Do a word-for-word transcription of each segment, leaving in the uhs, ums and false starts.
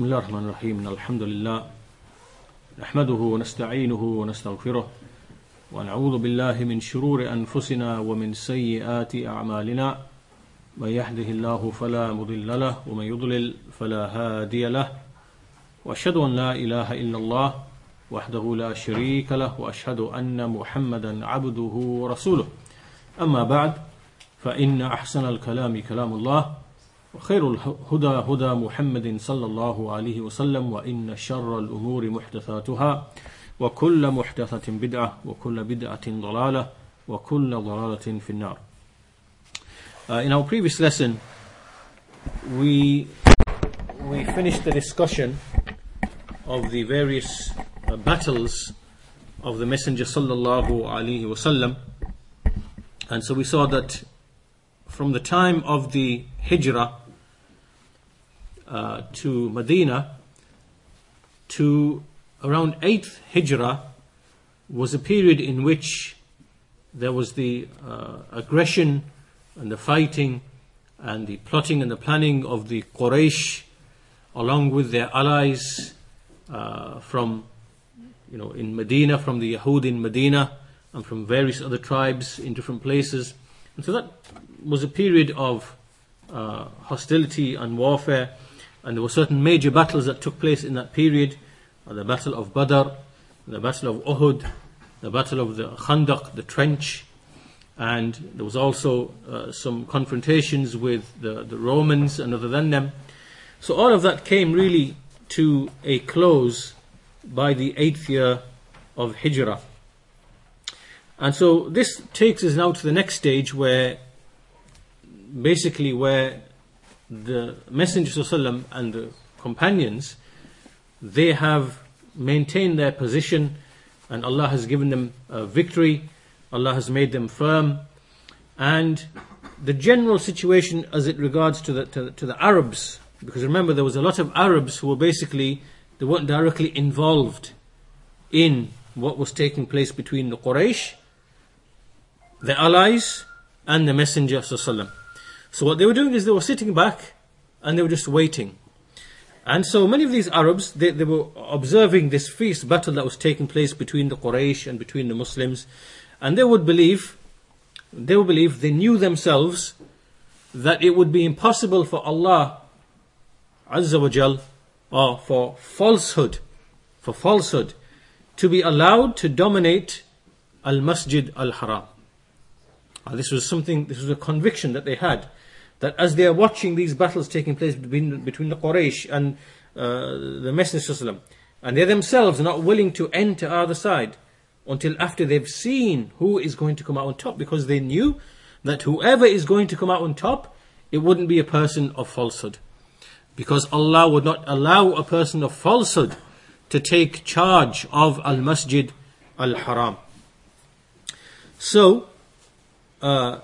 بسم الله الرحمن الرحيم الحمد لله نحمده ونستعينه ونستغفره ونعوذ بالله من شرور أنفسنا ومن سيئات أعمالنا من يهده الله فلا مضل له ومن يضلل فلا هادي له وأشهد أن لا إله إلا الله وحده لا شريك له وأشهد أن محمدا عبده ورسوله أما بعد فإن أحسن الكلام كلام الله وخير الهدى هدى محمد صلى الله عليه وسلم وإن شر الأمور محدثاتها وكل محدثة بدعة وكل بدعة ضلالة وكل ضلالة في النار. Uh, in our previous lesson, we we finished the discussion of the various uh, battles of the Messenger sallallahu alaihi wasallam, and so we saw that from the time of the Hijrah uh, to Medina to around eighth Hijrah was a period in which there was the uh, aggression and the fighting and the plotting and the planning of the Quraysh along with their allies uh, from, you know, in Medina, from the Yahud in Medina and from various other tribes in different places. And so that was a period of uh, hostility and warfare, and there were certain major battles that took place in that period. The Battle of Badr, the Battle of Uhud, the Battle of the Khandaq, the trench, and there was also uh, some confrontations with the, the Romans and other than them. So all of that came really to a close by the eighth year of Hijrah. And so this takes us now to the next stage, where basically where the Messenger ﷺ and the companions, they have maintained their position, and Allah has given them a victory. Allah has made them firm, and the general situation as it regards to the, to, to the Arabs, because remember there was a lot of Arabs who were basically, they weren't directly involved in what was taking place between the Quraysh, the allies and the Messenger sallallahu alaihi wasallam. So what they were doing is they were sitting back and they were just waiting. And so many of these Arabs, they, they were observing this fierce battle that was taking place between the Quraysh and between the Muslims, and they would believe, they would believe, they knew themselves that it would be impossible for Allah Azza wa Jal, or for falsehood, for falsehood to be allowed to dominate Al-Masjid Al-Haram. Uh, this was something, this was a conviction that they had, that as they are watching these battles taking place between, between the Quraysh and uh, the Messenger, and they themselves are not willing to enter either side until after they've seen who is going to come out on top, because they knew that whoever is going to come out on top, it wouldn't be a person of falsehood, because Allah would not allow a person of falsehood to take charge of Al-Masjid Al-Haram. So uh,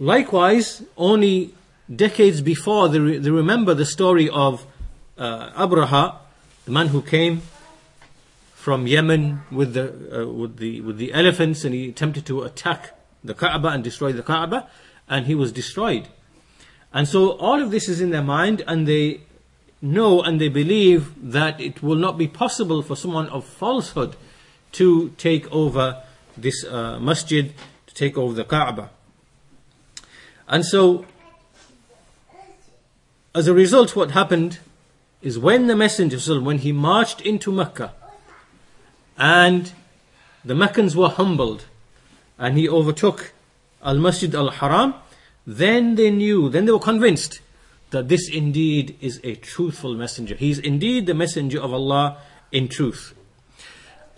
likewise, only decades before, they, re they remember the story of uh, Abraha, the man who came from Yemen with the, uh, with, the, with the elephants, and he attempted to attack the Kaaba and destroy the Kaaba, and he was destroyed. And so all of this is in their mind, and they know and they believe that it will not be possible for someone of falsehood to take over this uh, masjid, to take over the Kaaba. And so, as a result, what happened is when the Messenger, when he marched into Mecca, and the Meccans were humbled, and he overtook Al-Masjid Al-Haram, then they knew, then they were convinced that this indeed is a truthful messenger. He is indeed the messenger of Allah in truth.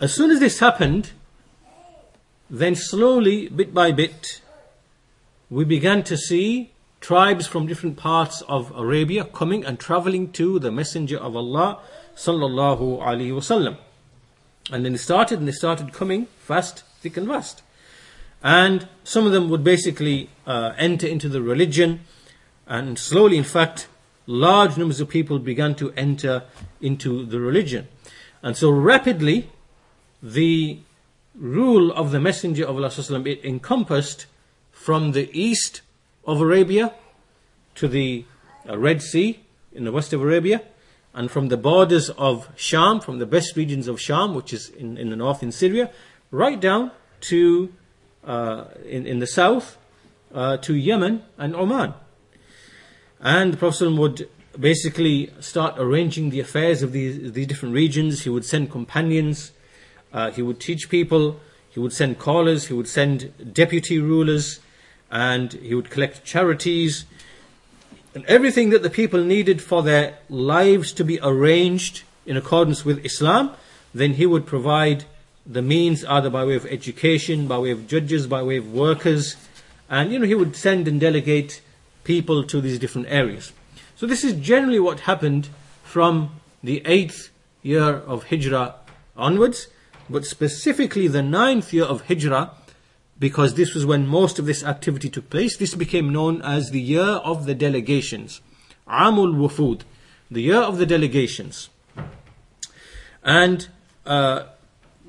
As soon as this happened, then slowly, bit by bit, we began to see tribes from different parts of Arabia coming and traveling to the Messenger of Allah sallallahu alaihi wasallam. And then they started and they started coming fast, thick and fast. And some of them would basically uh, enter into the religion, and slowly, in fact, large numbers of people began to enter into the religion. And so rapidly, the rule of the Messenger of Allah sallallahu alaihi wasallam, it encompassed from the east of Arabia to the Red Sea in the west of Arabia, and from the borders of Sham, from the best regions of Sham, which is in, in the north in Syria, right down to uh, in, in the south uh, to Yemen and Oman. And the Prophet would basically start arranging the affairs of these, these different regions. He would send companions, uh, he would teach people, he would send callers, he would send deputy rulers, and he would collect charities, and everything that the people needed for their lives to be arranged in accordance with Islam, then he would provide the means, either by way of education, by way of judges, by way of workers, and you know he would send and delegate people to these different areas. So this is generally what happened from the eighth year of Hijrah onwards, but specifically the ninth year of Hijrah, because this was when most of this activity took place. This became known as the year of the delegations, Amul Wufud, the year of the delegations. And uh,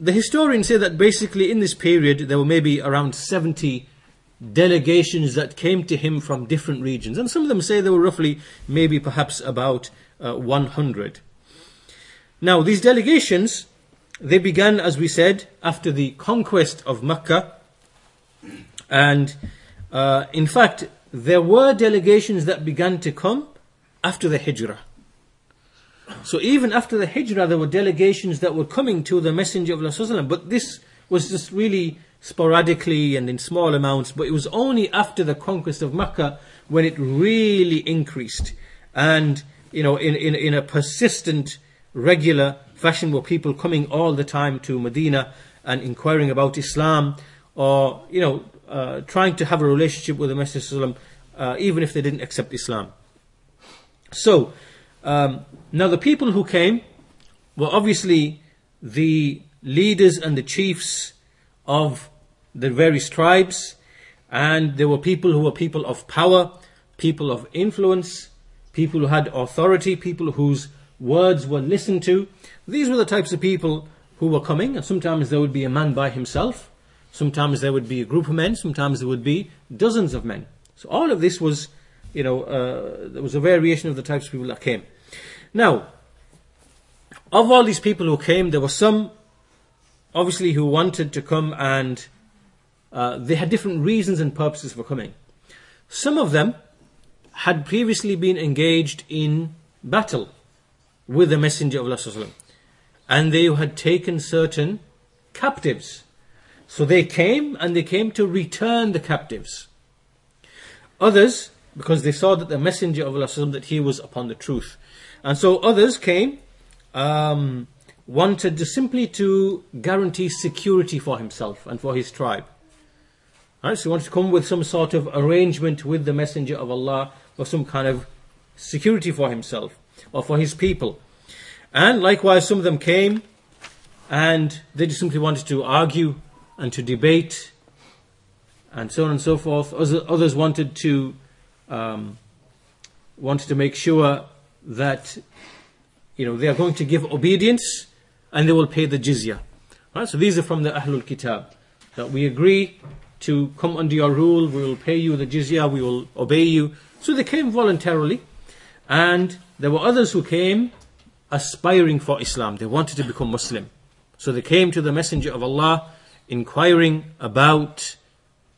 the historians say that basically in this period there were maybe around seventy delegations that came to him from different regions, and some of them say there were roughly maybe perhaps about uh, one hundred. Now these delegations, they began, as we said, after the conquest of Mecca. And uh, in fact, there were delegations that began to come after the Hijrah. So even after the Hijrah, there were delegations that were coming to the Messenger of Allah, but this was just really sporadically and in small amounts. But it was only after the conquest of Mecca when it really increased, and you know, in, in, in a persistent, regular fashion, were people coming all the time to Medina and inquiring about Islam, or you know, uh, trying to have a relationship with the Messenger, uh, even if they didn't accept Islam. So, um, now the people who came were obviously the leaders and the chiefs of the various tribes, and there were people who were people of power, people of influence, people who had authority, people whose words were listened to. These were the types of people who were coming, and sometimes there would be a man by himself. Sometimes there would be a group of men, sometimes there would be dozens of men. So all of this was, you know, uh, there was a variation of the types of people that came. Now, of all these people who came, there were some, obviously, who wanted to come, and uh, they had different reasons and purposes for coming. Some of them had previously been engaged in battle with the Messenger of Allah, and they had taken certain captives. So they came, and they came to return the captives. Others, because they saw that the Messenger of Allah, that he was upon the truth. And so others came, um, wanted to simply to guarantee security for himself and for his tribe. All right, so he wanted to come with some sort of arrangement with the Messenger of Allah for some kind of security for himself or for his people. And likewise, some of them came, and they just simply wanted to argue and to debate, and so on and so forth. Others wanted to um, wanted to make sure that you know they are going to give obedience, and they will pay the jizya. Right? So these are from the Ahlul Kitab, that we agree to come under your rule. We will pay you the jizya. We will obey you. So they came voluntarily, and there were others who came aspiring for Islam. They wanted to become Muslim, so they came to the Messenger of Allah, inquiring about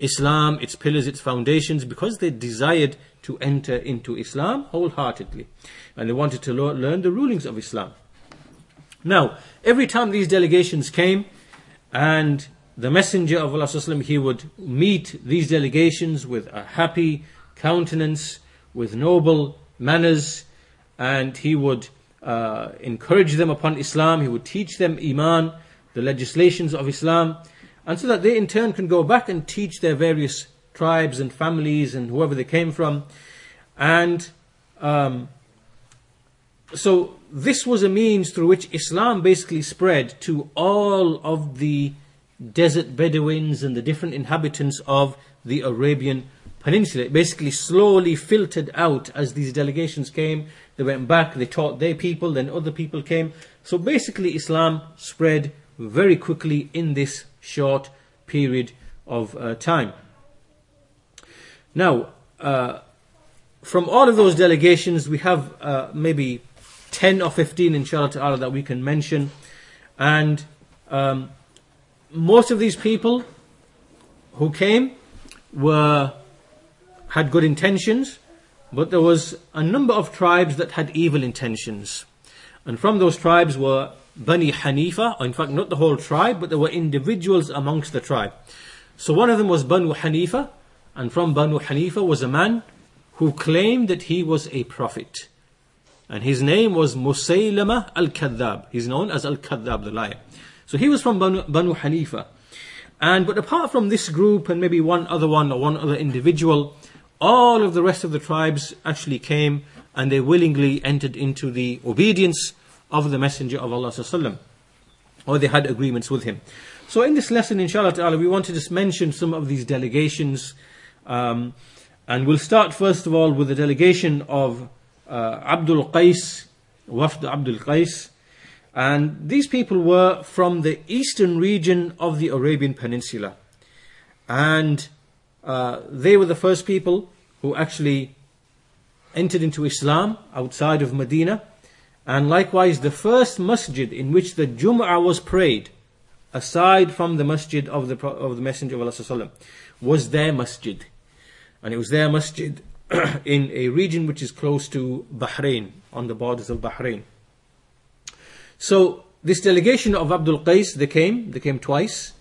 Islam, its pillars, its foundations, because they desired to enter into Islam wholeheartedly, and they wanted to learn the rulings of Islam. Now, every time these delegations came, and the Messenger of Allah, he would meet these delegations with a happy countenance, with noble manners, and he would uh, encourage them upon Islam. He would teach them Iman, the legislations of Islam, and so that they in turn can go back and teach their various tribes and families and whoever they came from. And um, so this was a means through which Islam basically spread to all of the desert Bedouins and the different inhabitants of the Arabian Peninsula. It basically slowly filtered out as these delegations came. They went back, they taught their people, then other people came. So basically Islam spread very quickly in this short period of uh, time. Now, uh, from all of those delegations, we have uh, maybe ten or fifteen, inshallah ta'ala, that we can mention. And um, most of these people who came were had good intentions, but there was a number of tribes that had evil intentions. And from those tribes were Bani Hanifa, or in fact not the whole tribe, but there were individuals amongst the tribe. So one of them was Banu Hanifa, and from Banu Hanifa was a man who claimed that he was a prophet. And his name was Musaylima al-Kadhdhab. He's known as Al-Kadhdhab, the liar. So he was from Banu, Banu Hanifa. And but apart from this group and maybe one other one or one other individual, all of the rest of the tribes actually came and they willingly entered into the obedience of the Messenger of Allah Sallallahu Alaihi Wasallam, or they had agreements with him. So in this lesson, inshallah ta'ala, we want to just mention some of these delegations. Um, and we'll start first of all with the delegation of uh, Abdul Qais, Wafd Abdul Qais. And these people were from the eastern region of the Arabian Peninsula. And uh, they were the first people who actually entered into Islam outside of Medina. And likewise, the first masjid in which the Jum'ah was prayed, aside from the masjid of the, of the Messenger of Allah Sallallahu Alaihi Wasallam, was their masjid. And it was their masjid in a region which is close to Bahrain, on the borders of Bahrain. So this delegation of Abdul Qais, they came, they came twice.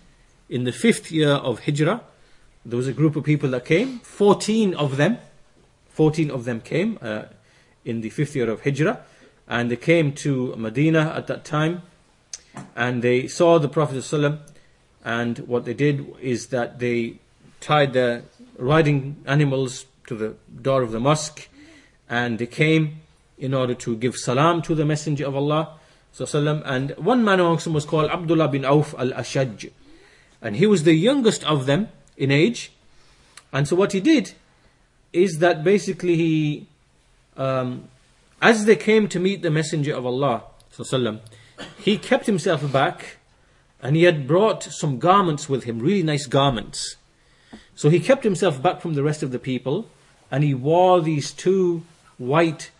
In the fifth year of Hijrah, there was a group of people that came. Fourteen of them, fourteen of them came uh, in the fifth year of Hijrah. And they came to Medina at that time. And they saw the Prophet ﷺ. And what they did is that they tied their riding animals to the door of the mosque. And they came in order to give salam to the Messenger of Allah. And one man amongst them was called Abdullah bin Auf al-Ashajj, and he was the youngest of them in age. And so what he did is that basically he, um, as they came to meet the Messenger of Allah, he kept himself back, and he had brought some garments with him, really nice garments. So he kept himself back from the rest of the people, and he wore these two white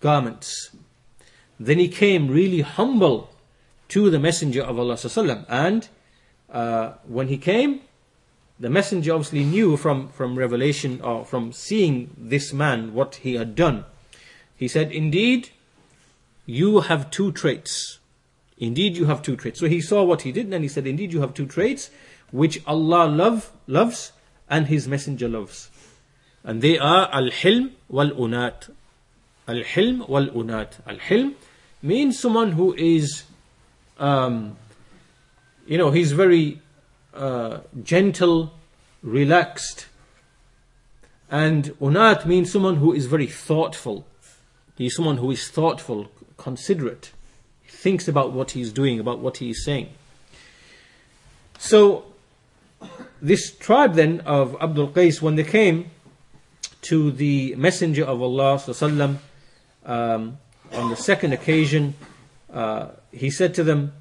garments. Then he came really humble to the Messenger of Allah Sallallahu Alaihi Wasallam. And uh, when he came, the Messenger obviously knew from, from revelation or from seeing this man what he had done. He said, "Indeed, you have two traits. Indeed, you have two traits." So he saw what he did, and then he said, "Indeed, you have two traits which Allah love, loves and His Messenger loves. And they are Al-Hilm wal-Unat." Al-Hilm wal-Unat. Al-Hilm means someone who is, um, you know, he's very uh, gentle, relaxed. And Unat means someone who is very thoughtful. He's someone who is thoughtful, considerate. He thinks about what he's doing, about what he is saying. So, this tribe then of Abdul Qais, when they came to the Messenger of Allah Sallallahu Alaihi Wasallam, um, on the second occasion, uh, he said to them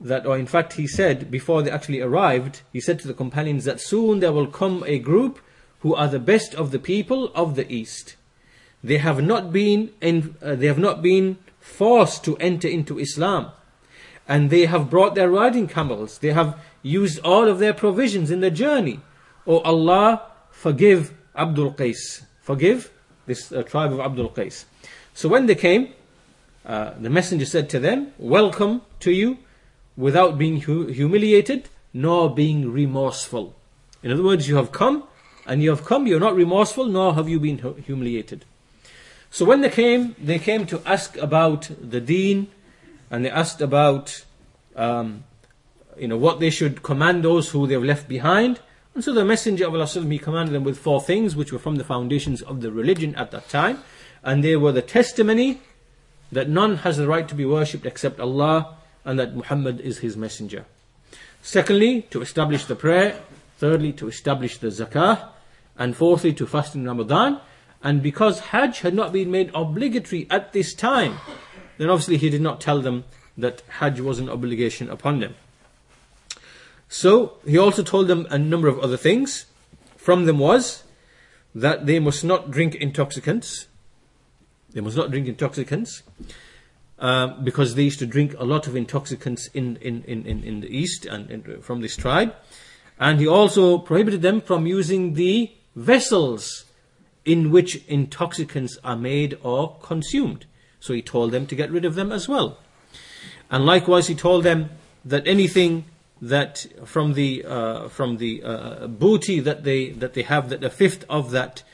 that, or in fact he said, before they actually arrived, he said to the companions that soon there will come a group who are the best of the people of the East. They have not been, in, uh, they have not been forced to enter into Islam. And they have brought their riding camels. They have used all of their provisions in their journey. Oh Allah, forgive Abdul Qais. Forgive this uh, tribe of Abdul Qais. So when they came, uh, the Messenger said to them, "Welcome to you, without being hu humiliated nor being remorseful." In other words, you have come, and you have come, you are not remorseful, nor have you been hu humiliated. So when they came, they came to ask about the deen, and they asked about, um, you know, what they should command those who they have left behind. And so the Messenger of Allah Sallallahu Alaihi Wasallam, he commanded them with four things, which were from the foundations of the religion at that time. And they were the testimony that none has the right to be worshipped except Allah, and that Muhammad is His Messenger. Secondly, to establish the prayer. Thirdly, to establish the zakah. And fourthly, to fast in Ramadan. And because Hajj had not been made obligatory at this time, then obviously he did not tell them that Hajj was an obligation upon them. So he also told them a number of other things. From them was that they must not drink intoxicants. They must not drink intoxicants. uh, because they used to drink a lot of intoxicants in, in, in, in the east and in, from this tribe. And he also prohibited them from using the vessels in which intoxicants are made or consumed. So he told them to get rid of them as well. And likewise he told them that anything that from the uh, from the uh, booty that they that they have, that a fifth of that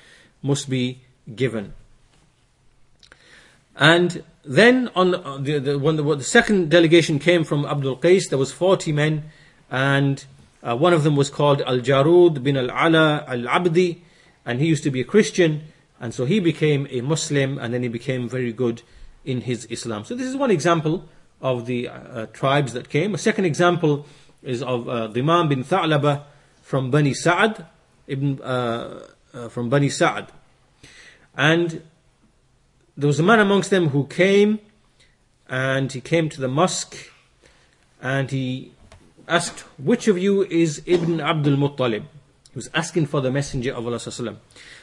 must be given. And then on the, the when the, when the second delegation came from Abdul Qais, there was forty men, and uh, one of them was called Al Jarud bin Al Ala Al Abdi, and he used to be a Christian, and so he became a Muslim, and then he became very good in his Islam. So this is one example of the uh, tribes that came. A second example is of uh, Dhimam bin Thalabah from Bani Sa'ad ibn uh, uh, from Bani Sa'ad, and there was a man amongst them who came, and he came to the mosque, and he asked, "Which of you is Ibn Abdul Muttalib?" He was asking for the Messenger of Allah Sallallahu Alaihi Wasallam.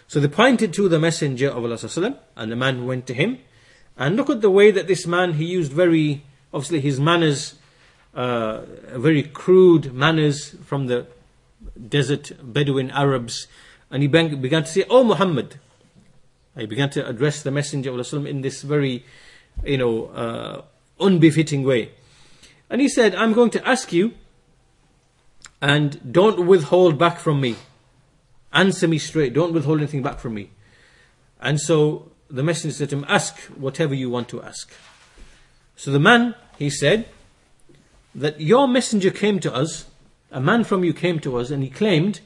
So they pointed to the Messenger of Allah Sallallahu Alaihi Wasallam, and the man went to him. And look at the way that this man, he used very obviously his manners, uh, very crude manners from the desert Bedouin Arabs, and he began to say, "Oh Muhammad." He began to address the Messenger of Allah in this very, you know, uh, unbefitting way. And he said, "I'm going to ask you, and don't withhold back from me. Answer me straight. Don't withhold anything back from me." And so the Messenger said to him, "Ask whatever you want to ask." So the man, he said, that your messenger came to us, a man from you came to us, and he claimed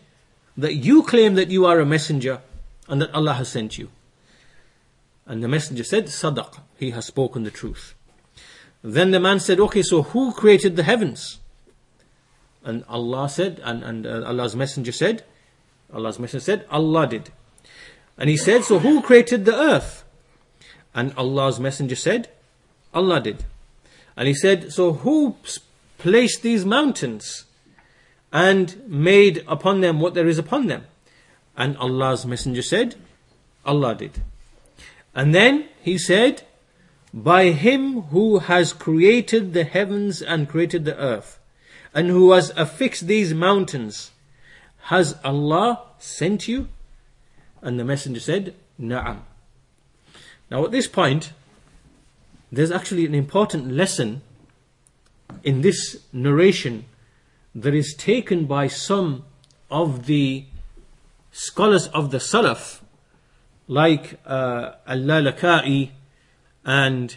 that you claim that you are a messenger and that Allah has sent you. And the messenger said, "Sadaq, he has spoken the truth." Then the man said, "Okay, so who created the heavens?" And Allah said, and, and uh, Allah's messenger said, Allah's messenger said, "Allah did." And he said, "So who created the earth?" And Allah's messenger said, "Allah did." And he said, "So who placed these mountains and made upon them what there is upon them?" And Allah's messenger said, "Allah did." And then he said, "By him who has created the heavens and created the earth, and who has affixed these mountains, has Allah sent you?" And the messenger said, "Na'am." Now at this point, there's actually an important lesson in this narration that is taken by some of the scholars of the Salaf, like uh, Al-Lalaka'i and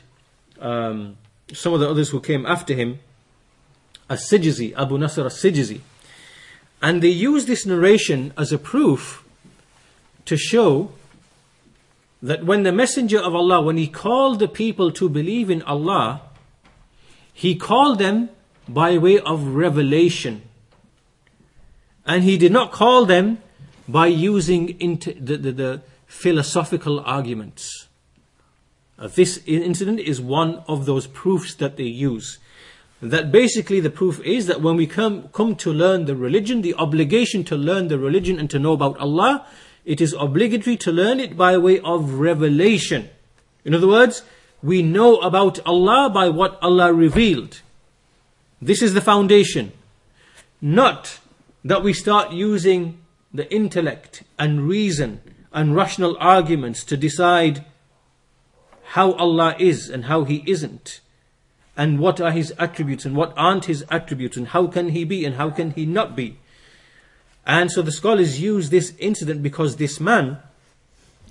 um, some of the others who came after him, As-Sijizi, Abu Nasr As-Sijizi. And they use this narration as a proof to show that when the Messenger of Allah, when he called the people to believe in Allah, he called them by way of revelation. And he did not call them by using inter- the, the, the philosophical arguments. Uh, this incident is one of those proofs that they use. That basically the proof is that when we come, come to learn the religion, the obligation to learn the religion and to know about Allah, it is obligatory to learn it by way of revelation. In other words, we know about Allah by what Allah revealed. This is the foundation. Not that we start using the intellect and reason and rational arguments to decide how Allah is and how He isn't, and what are His attributes and what aren't His attributes, and how can He be and how can He not be. And so the scholars use this incident because this man,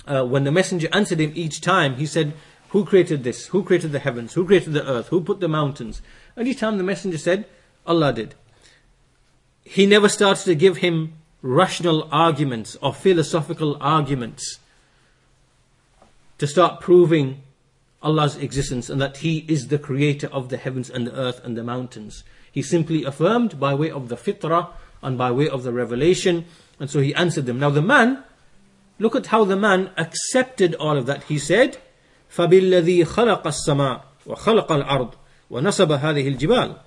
uh, when the messenger answered him each time, he said, "Who created this? Who created the heavens? Who created the earth? Who put the mountains?" And each time the messenger said, "Allah did." He never started to give him rational arguments or philosophical arguments to start proving Allah's existence and that He is the creator of the heavens and the earth and the mountains. He simply affirmed by way of the fitrah and by way of the revelation, and so he answered them. Now the man, look at how the man accepted all of that. He said, فَبِالَّذِي خَلَقَ السَّمَاءَ وَخَلَقَ الْأَرْضِ وَنَصَبَ هَذِهِ الْجِبَالِ.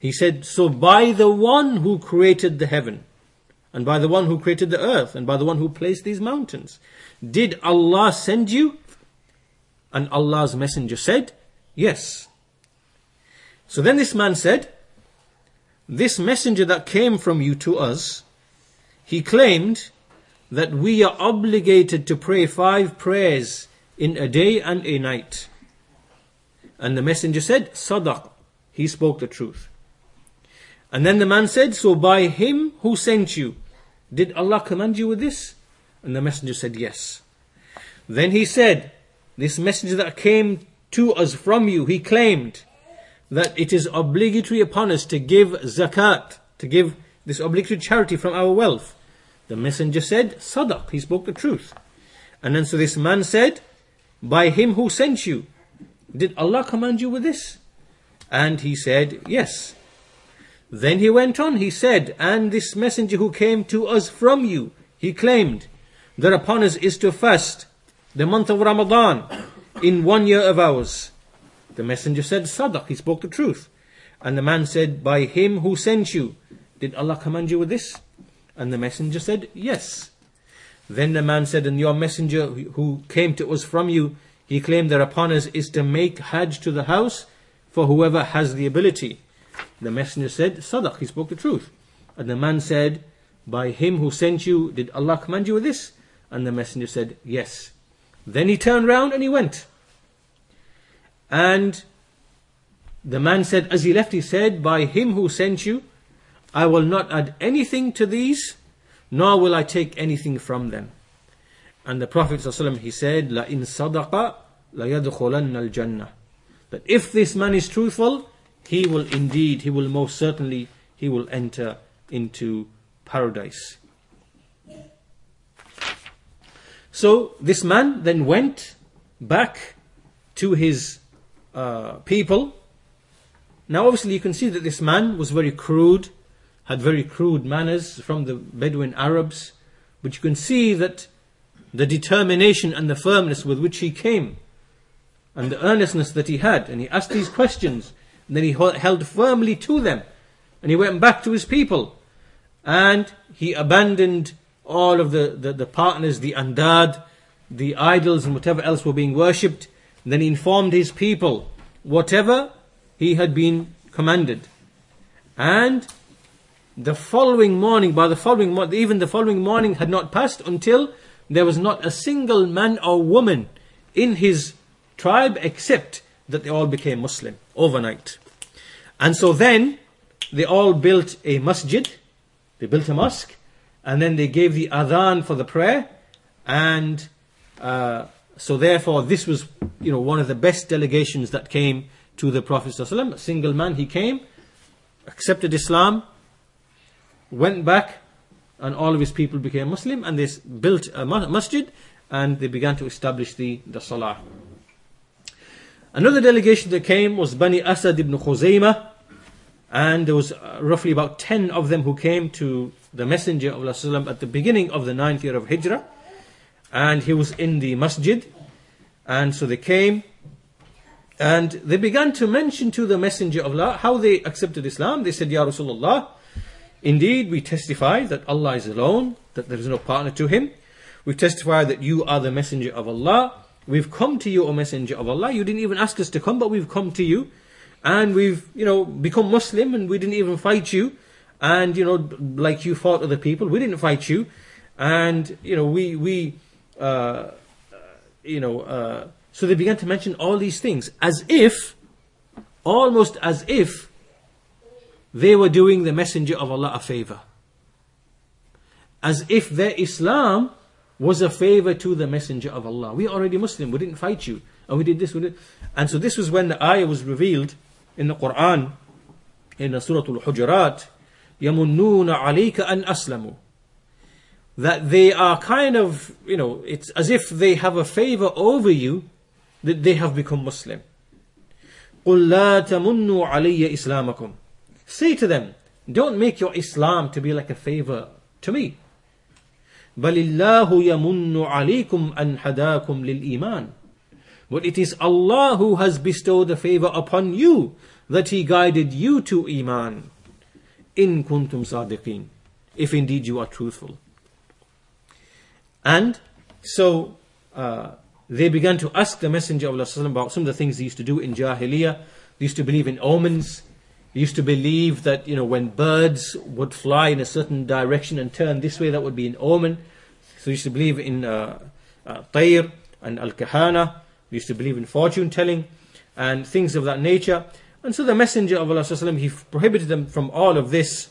He said, "So by the one who created the heaven, and by the one who created the earth, and by the one who placed these mountains, did Allah send you?" And Allah's messenger said, Yes. So then this man said, this messenger that came from you to us, he claimed that we are obligated to pray five prayers in a day and a night. And the messenger said, Sadaq, he spoke the truth. And then the man said, so by him who sent you, did Allah command you with this? And the messenger said, yes. Then he said, this messenger that came to us from you, he claimed that it is obligatory upon us to give zakat, to give this obligatory charity from our wealth. The messenger said, Sadaq, he spoke the truth. And then so this man said, by him who sent you, did Allah command you with this? And he said, yes. Then he went on, he said, and this messenger who came to us from you, he claimed that upon us is to fast the month of Ramadan in one year of ours. The messenger said, Sadaq, he spoke the truth. And the man said, by him who sent you, did Allah command you with this? And the messenger said, yes. Then the man said, and your messenger who came to us from you, he claimed that upon us is to make Hajj to the house for whoever has the ability. The messenger said, Sadaq, he spoke the truth. And the man said, by him who sent you, did Allah command you with this? And the messenger said, yes. Then he turned round and he went. And the man said, as he left, he said, by him who sent you, I will not add anything to these, nor will I take anything from them. And the Prophet ﷺ, he said, لَإِن صَدَقَ لَيَدْخُلَنَّ الْجَنَّةِ, that if this man is truthful, he will indeed, he will most certainly, he will enter into paradise. So this man then went back to his uh, people. Now obviously you can see that this man was very crude, had very crude manners from the Bedouin Arabs, but you can see that the determination and the firmness with which he came and the earnestness that he had, and he asked these questions and then he held firmly to them, and he went back to his people and he abandoned all of the, the, the partners, the andad, the idols and whatever else were being worshipped. Then he informed his people whatever he had been commanded. And the following morning, by the following morning, even the following morning had not passed until there was not a single man or woman in his tribe except that they all became Muslim overnight. And so then they all built a masjid, they built a mosque, and then they gave the adhan for the prayer. And uh, so therefore this was, you know, one of the best delegations that came to the Prophet ﷺ. A single man, he came, accepted Islam, went back, and all of his people became Muslim, and they built a masjid and they began to establish the, the salah. Another delegation that came was Bani Asad ibn Khuzayma, and there was roughly about ten of them who came to the Messenger of Allah at the beginning of the ninth year of Hijrah, and he was in the masjid. And so they came and they began to mention to the Messenger of Allah how they accepted Islam. They said, Ya Rasulullah, indeed, we testify that Allah is alone, that there is no partner to Him. We testify that you are the messenger of Allah. We've come to you, O messenger of Allah. You didn't even ask us to come, but we've come to you. And we've, you know, become Muslim, and we didn't even fight you. And, you know, like you fought other people, we didn't fight you. And, you know, we, we uh, you know, uh, so they began to mention all these things as if, almost as if, they were doing the Messenger of Allah a favor, as if their Islam was a favor to the Messenger of Allah. We are already Muslim, we didn't fight you, and we did this, we did. And so this was when the ayah was revealed in the Quran, in the Surah Al-Hujurat, يَمُنُّونَ عَلَيْكَ أَنْ أَسْلَمُوا, that they are kind of, you know, it's as if they have a favor over you that they have become Muslim. قُلْ لَا تَمُنُّوا عَلَيَّ إِسْلَامَكُمْ, say to them, don't make your Islam to be like a favor to me. بَلِ اللَّهُ يَمُنُّ عَلَيْكُمْ أَنْ هَدَاكُمْ لِلْإِيمَانِ, but it is Allah who has bestowed a favor upon you that He guided you to Iman. إِن كُنْتُمْ صَادِقِينَ, if indeed you are truthful. And so uh, they began to ask the Messenger of Allah about some of the things they used to do in Jahiliyyah. They used to believe in omens. They used to believe that, you know, when birds would fly in a certain direction and turn this way, that would be an omen. So they used to believe in uh, uh, Tayr and Al-Kahana. They used to believe in fortune telling and things of that nature. And so the Messenger of Allah, he prohibited them from all of this.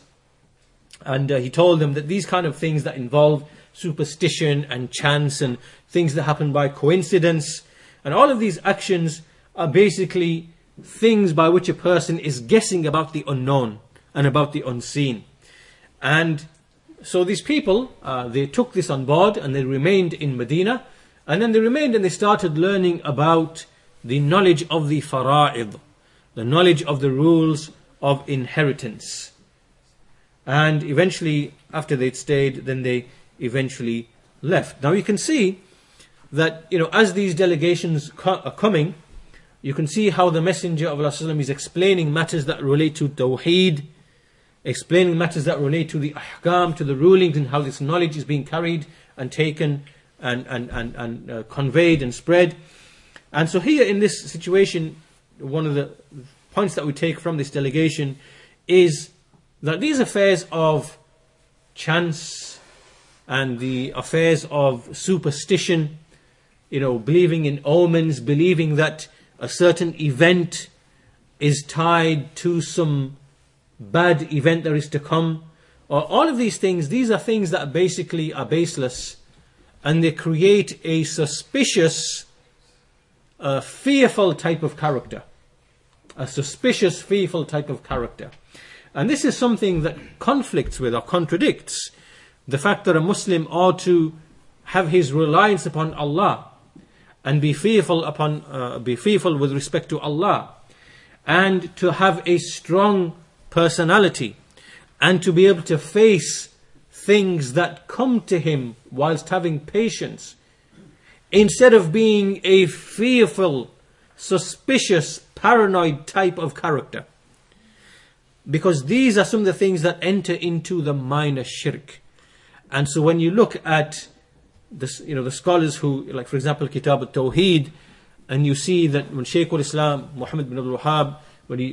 And uh, he told them that these kind of things that involve superstition and chance and things that happen by coincidence, and all of these actions are basically things by which a person is guessing about the unknown and about the unseen. And so these people, uh, they took this on board and they remained in Medina. And then they remained and they started learning about the knowledge of the fara'id, the knowledge of the rules of inheritance. And eventually, after they'd stayed, then they eventually left. Now you can see that, you know, as these delegations co are coming, you can see how the Messenger of Allah is explaining matters that relate to Tawheed, explaining matters that relate to the ahkam, to the rulings, and how this knowledge is being carried and taken and, and, and, and uh, conveyed and spread. And so here in this situation, one of the points that we take from this delegation is that these affairs of chance and the affairs of superstition, you know, believing in omens, believing that a certain event is tied to some bad event that is to come, or all of these things, these are things that basically are baseless, and they create a suspicious, uh, fearful type of character. A suspicious, fearful type of character. And this is something that conflicts with or contradicts the fact that a Muslim ought to have his reliance upon Allah and be fearful upon, uh, be fearful with respect to Allah, and to have a strong personality and to be able to face things that come to him whilst having patience, instead of being a fearful, suspicious, paranoid type of character. Because these are some of the things that enter into the minor shirk. And so when you look at this, you know, the scholars who, like for example, Kitab al-Tawheed, and you see that when Shaykh al-Islam, Muhammad bin Abdul Wahhab, when he,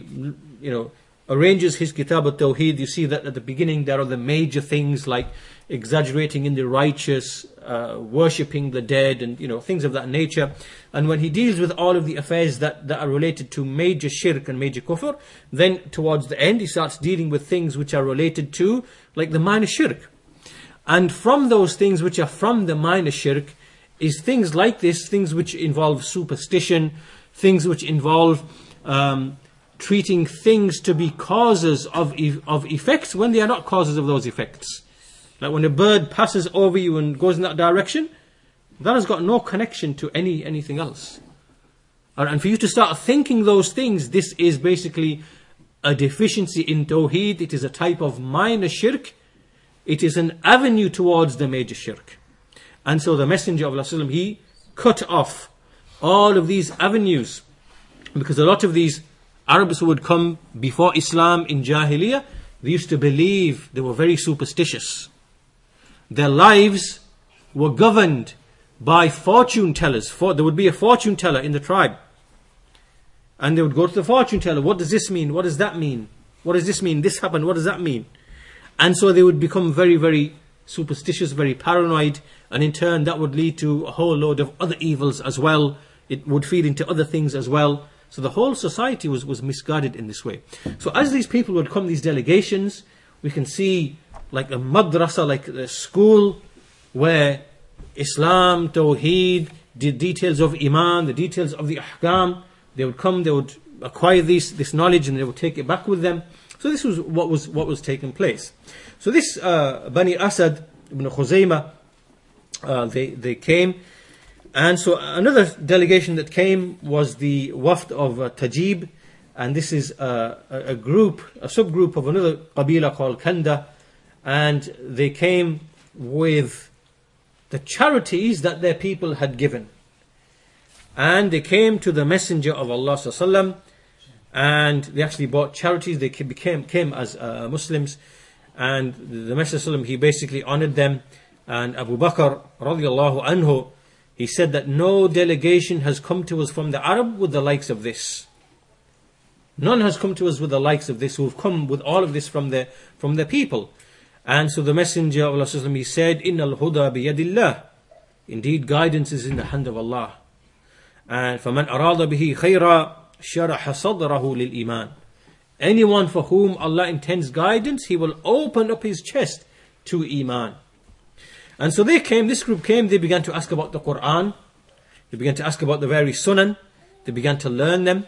you know, arranges his Kitab al-Tawheed, you see that at the beginning there are the major things like exaggerating in the righteous, uh, worshipping the dead, and, you know, things of that nature. And when he deals with all of the affairs that, that are related to major shirk and major kufr, then towards the end he starts dealing with things which are related to, like, the minor shirk. And from those things which are from the minor shirk is things like this, things which involve superstition, things which involve um, treating things to be causes of, e of effects when they are not causes of those effects. Like when a bird passes over you and goes in that direction, that has got no connection to any anything else. And for you to start thinking those things, this is basically a deficiency in Tawheed. It is a type of minor shirk. It is an avenue towards the major shirk. And so the Messenger of Allah, he cut off all of these avenues, because a lot of these Arabs who would come before Islam in Jahiliyyah, they used to believe, they were very superstitious. Their lives were governed by fortune tellers. For, there would be a fortune teller in the tribe. And they would go to the fortune teller. What does this mean? What does that mean? What does this mean? This happened. What does that mean? And so they would become very, very superstitious, very paranoid. And in turn, that would lead to a whole load of other evils as well. It would feed into other things as well. So the whole society was, was misguided in this way. So as these people would come, these delegations, we can see like a madrasa, like a school where Islam, Tawheed, the details of Iman, the details of the ahkam, they would come, they would acquire these, this knowledge, and they would take it back with them. So this was what was, what was taking place. So this uh, Bani Asad ibn Khuzayma, uh, they, they came. And so another delegation that came was the Wafd of uh, Tajib. And this is uh, a, a group, a subgroup of another qabila called Kanda. And they came with the charities that their people had given. And they came to the Messenger of Allah sallallahu alaihi wasallam, and they actually bought charities. They became came as uh, Muslims. And the Messenger sallallahu alaihi wasallam, he basically honored them. And Abu Bakr radiallahu anhu, He said that no delegation has come to us from the Arab with the likes of this. None has come to us with the likes of this, who have come with all of this from the, from the people. And so the Messenger of Allah, he said, إِنَّ الْهُدَى بِيَدِ اللَّهِ. Indeed, guidance is in the hand of Allah. And فَمَنْ أَرَادَ بِهِ خَيْرًا شَرَحَ صَدْرَهُ لِلْإِيمَانِ. Anyone for whom Allah intends guidance, He will open up his chest to Iman. And so they came, this group came, they began to ask about the Qur'an, they began to ask about the various sunan, they began to learn them,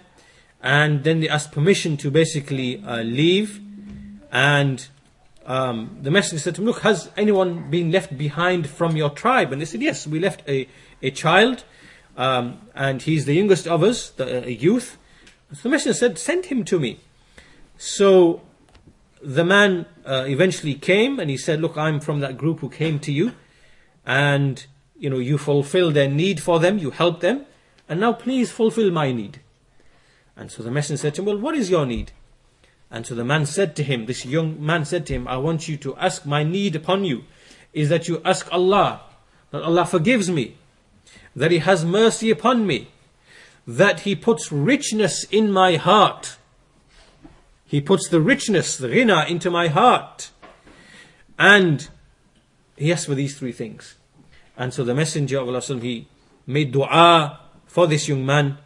and then they asked permission to basically uh, leave. And um, the Messenger said to them, look, has anyone been left behind from your tribe? And they said, yes, we left a, a child, um, and he's the youngest of us, the, a youth. So the Messenger said, send him to me. So the man uh, eventually came, and he said, look, I'm from that group who came to you, and you know, you fulfill their need for them, you help them, and now please fulfill my need. And so the Messenger said to him, well, what is your need? And so the man said to him, this young man said to him, I want you to ask, my need upon you is that you ask Allah, that Allah forgives me, that He has mercy upon me, that He puts richness in my heart. He puts the richness, the ghina, into my heart. And he asked for these three things. And so the Messenger of Allah, he made dua for this young man.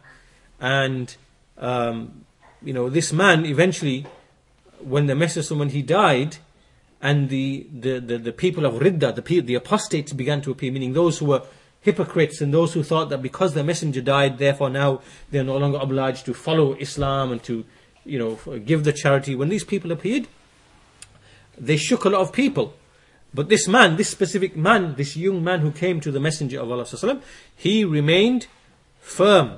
And, um, you know, this man eventually, when the Messenger, when he died, and the, the, the, the people of Ridda, the, the apostates began to appear, meaning those who were hypocrites and those who thought that because the Messenger died, therefore now they're no longer obliged to follow Islam and to, you know, give the charity. When these people appeared, they shook a lot of people. But this man, this specific man, this young man who came to the Messenger of Allah, he remained firm.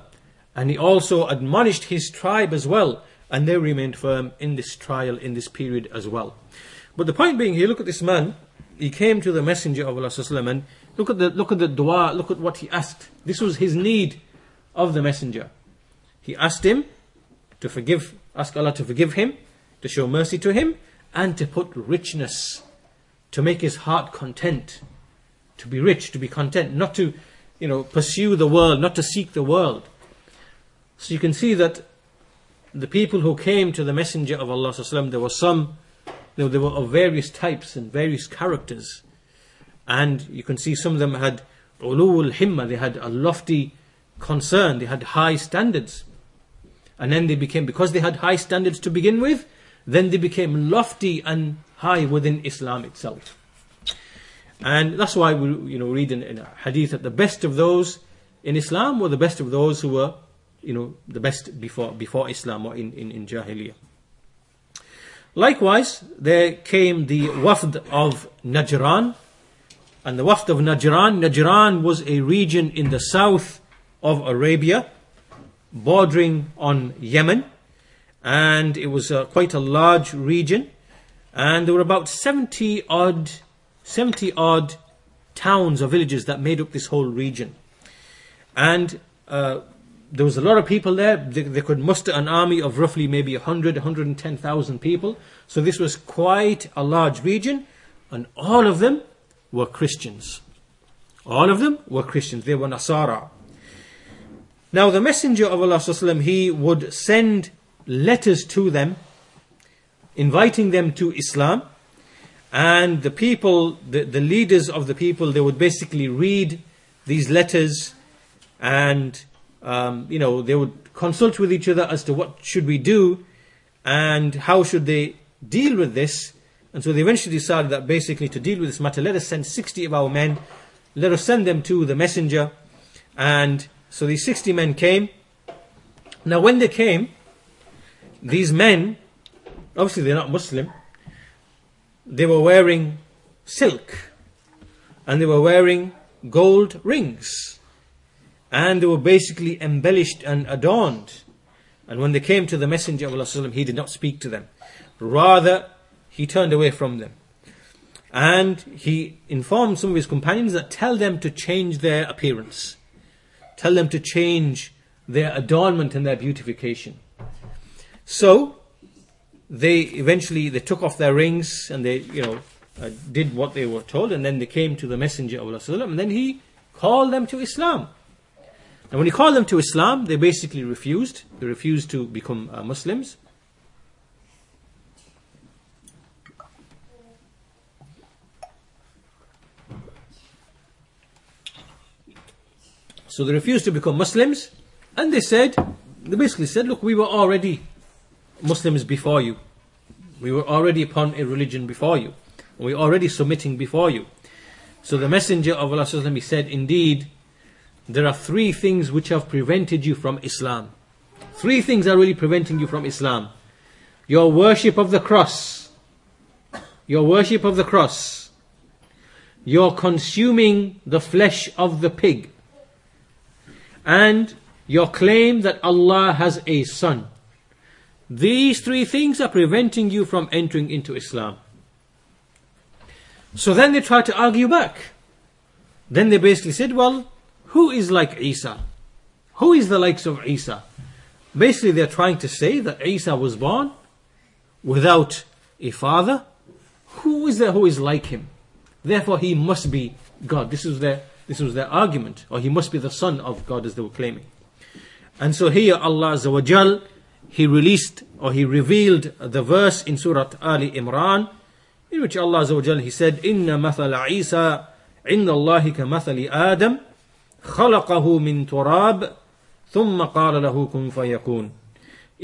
And he also admonished his tribe as well. And they remained firm in this trial, in this period as well. But the point being, here, look at this man. He came to the Messenger of Allah, and look at the, look at the dua, look at what he asked. This was his need of the Messenger. He asked him to forgive, ask Allah to forgive him, to show mercy to him, and to put richness, to make his heart content, to be rich, to be content, not to, you know, pursue the world, not to seek the world. So you can see that the people who came to the Messenger of Allah, there were some, there were of various types and various characters. And you can see some of them had ulul himma, they had a lofty concern, they had high standards. And then they became, because they had high standards to begin with, then they became lofty and high within Islam itself. And that's why we, you know, read in, in a hadith that the best of those in Islam were the best of those who were, you know, the best before before Islam, or in, in, in Jahiliyyah. Likewise, there came the wafd of Najran. And the wafd of Najran, Najran was a region in the south of Arabia, bordering on Yemen, and it was uh, quite a large region, and there were about seventy odd towns or villages that made up this whole region. And uh, there was a lot of people there. They, they could muster an army of roughly maybe one hundred, one hundred ten thousand people. So this was quite a large region, and all of them were Christians. All of them were Christians. They were Nasara. Now the Messenger of Allah, he would send letters to them, inviting them to Islam. And the people, the, the leaders of the people, they would basically read these letters, and um, you know, they would consult with each other as to what should we do and how should they deal with this. And so they eventually decided that basically to deal with this matter, let us send sixty of our men, let us send them to the Messenger. And so these sixty men came. Now when they came, these men, obviously they're not Muslim, they were wearing silk, and they were wearing gold rings, and they were basically embellished and adorned. And when they came to the Messenger of Allah, he did not speak to them. Rather, he turned away from them. And he informed some of his companions that tell them to change their appearance. Tell them to change their adornment and their beautification. So they eventually they took off their rings, and they, you know, uh, did what they were told, and then they came to the Messenger of Allah, and then he Call them to Islam. And when he called them to Islam, they basically refused. They refused to become uh, Muslims. So they refused to become Muslims, and they said, they basically said, look, we were already Muslims before you. We were already upon a religion before you. We were already submitting before you. So the Messenger of Allah Sallallahu Alaihi Wasallam, he said, indeed, there are three things which have prevented you from Islam. Three things are really preventing you from Islam. Your worship of the cross. Your worship of the cross. Your consuming the flesh of the pig. And your claim that Allah has a son. These three things are preventing you from entering into Islam. So then they tried to argue back. Then they basically said, well, who is like Isa? Who is the likes of Isa? Basically they're trying to say that Isa was born without a father. Who is there who is like him? Therefore he must be God. This is their This was their argument, or he must be the son of God, as they were claiming. And so here Allah Azza wa Jal, He released or He revealed the verse in Surah Ali Imran, in which Allah Azza wa Jal, He said, "Inna mathala Isa inda Allahi ka mathali Adam, khalaqahu min turab, thumma qala lahu kun fayakun."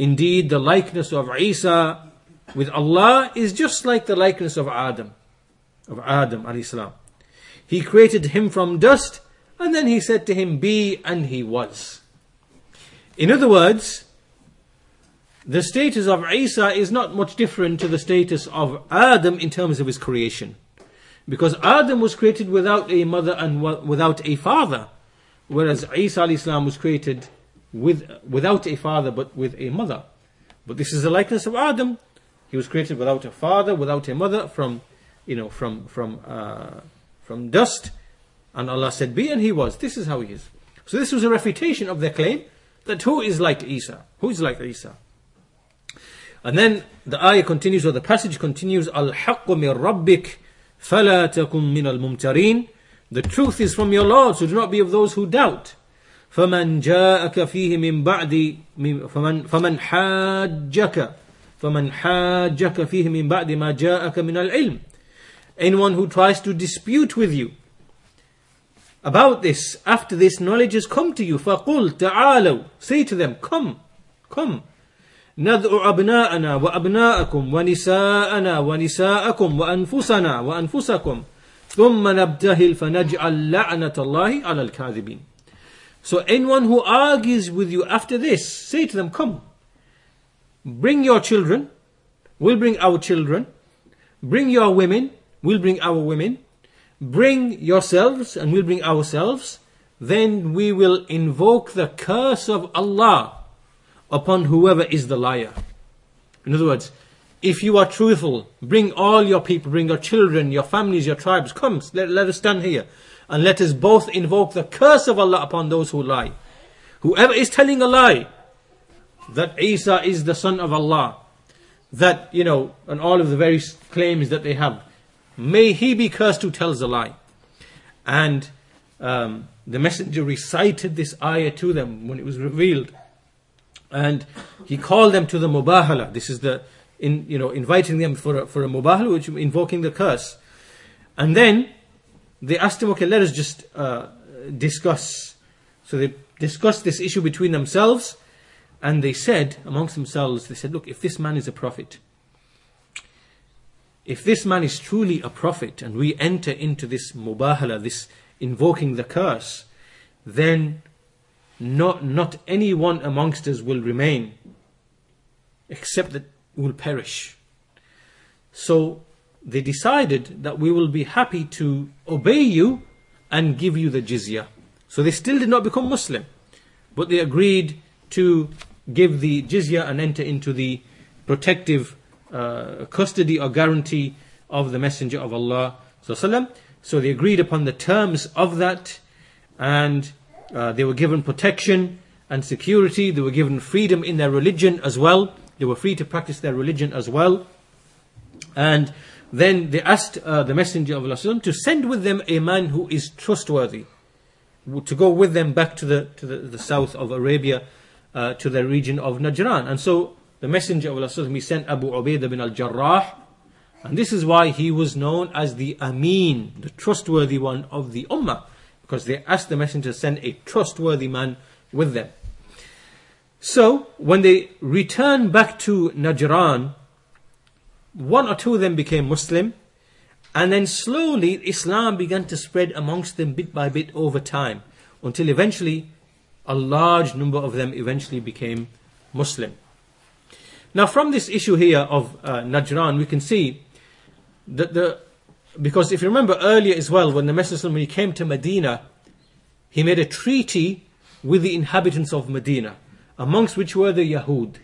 Indeed, the likeness of Isa with Allah is just like the likeness of Adam, of Adam alayhi salam. He created him from dust, and then he said to him, be, and he was. In other words, the status of Isa is not much different to the status of Adam in terms of his creation. Because Adam was created without a mother and without a father, whereas Isa alayhis salam was created with, without a father but with a mother. But this is the likeness of Adam. He was created without a father, without a mother, from, you know, from, from, uh, from dust, and Allah said be, and he was. This is how he is. So this was a refutation of their claim that who is like Isa? Who is like Isa? And then the ayah continues, or the passage continues, Al-Haqqu min Rabbik, fala takun min al-mumtareen. The truth is from your Lord, so do not be of those who doubt. فَمَنْ جَاءَكَ فِيهِ مِنْ بَعْدِ فَمَنْ حَاجَّكَ فَمَنْ حَاجَّكَ فِيهِ مِنْ بَعْدِ مَا جَاءَكَ مِنَ الْعِلْمِ. Anyone who tries to dispute with you about this, after this knowledge has come to you, فَقُلْ تَعَالَوْا, say to them, come, come. نَذْعُ أَبْنَاءَنَا وَأَبْنَاءَكُمْ وَنِسَاءَنَا وَنِسَاءَكُمْ وَأَنفُسَنَا وَأَنفُسَكُمْ ثُمَّ نَبْتَهِلْ فَنَجْعَلْ لَعْنَةَ اللَّهِ عَلَى الْكَاذِبِينَ. So anyone who argues with you after this, say to them, come. Bring your children, we'll bring our children. Bring your women, we'll bring our women. Bring yourselves, and we'll bring ourselves. Then we will invoke the curse of Allah upon whoever is the liar. In other words, if you are truthful, bring all your people, bring your children, your families, your tribes. Come, let, let us stand here, and let us both invoke the curse of Allah upon those who lie. Whoever is telling a lie, that Isa is the son of Allah, that, you know, and all of the various claims that they have, may he be cursed who tells a lie. And um, the messenger recited this ayah to them when it was revealed, and he called them to the mubahala. This is the, in, you know, inviting them for a, for a mubahala, which invoking the curse. And then they asked him, okay, let us just uh, discuss. So they discussed this issue between themselves, and they said amongst themselves, they said, look, if this man is a prophet, if this man is truly a prophet, and we enter into this mubahala, this invoking the curse, then not, not any one amongst us will remain, except that we will perish. So they decided that we will be happy to obey you and give you the jizya. So they still did not become Muslim, but they agreed to give the jizya and enter into the protective Uh, custody or guarantee of the Messenger of Allah. So they agreed upon the terms of that, and uh, they were given protection and security. They were given freedom in their religion as well. They were free to practice their religion as well. And then they asked uh, the Messenger of Allah to send with them a man who is trustworthy, to go with them back to the to the, the south of Arabia, uh, to the region of Najran. And so the messenger of Allah, he sent Abu Ubaidah bin al-Jarrah, and this is why he was known as the Amin, the trustworthy one of the Ummah, because they asked the messenger to send a trustworthy man with them. So when they returned back to Najran, one or two of them became Muslim, and then slowly Islam began to spread amongst them bit by bit over time, until eventually a large number of them eventually became Muslim. Now from this issue here of uh, Najran, we can see that the, because if you remember earlier as well, when the Messenger, when he came to Medina, he made a treaty with the inhabitants of Medina, amongst which were the Yahud.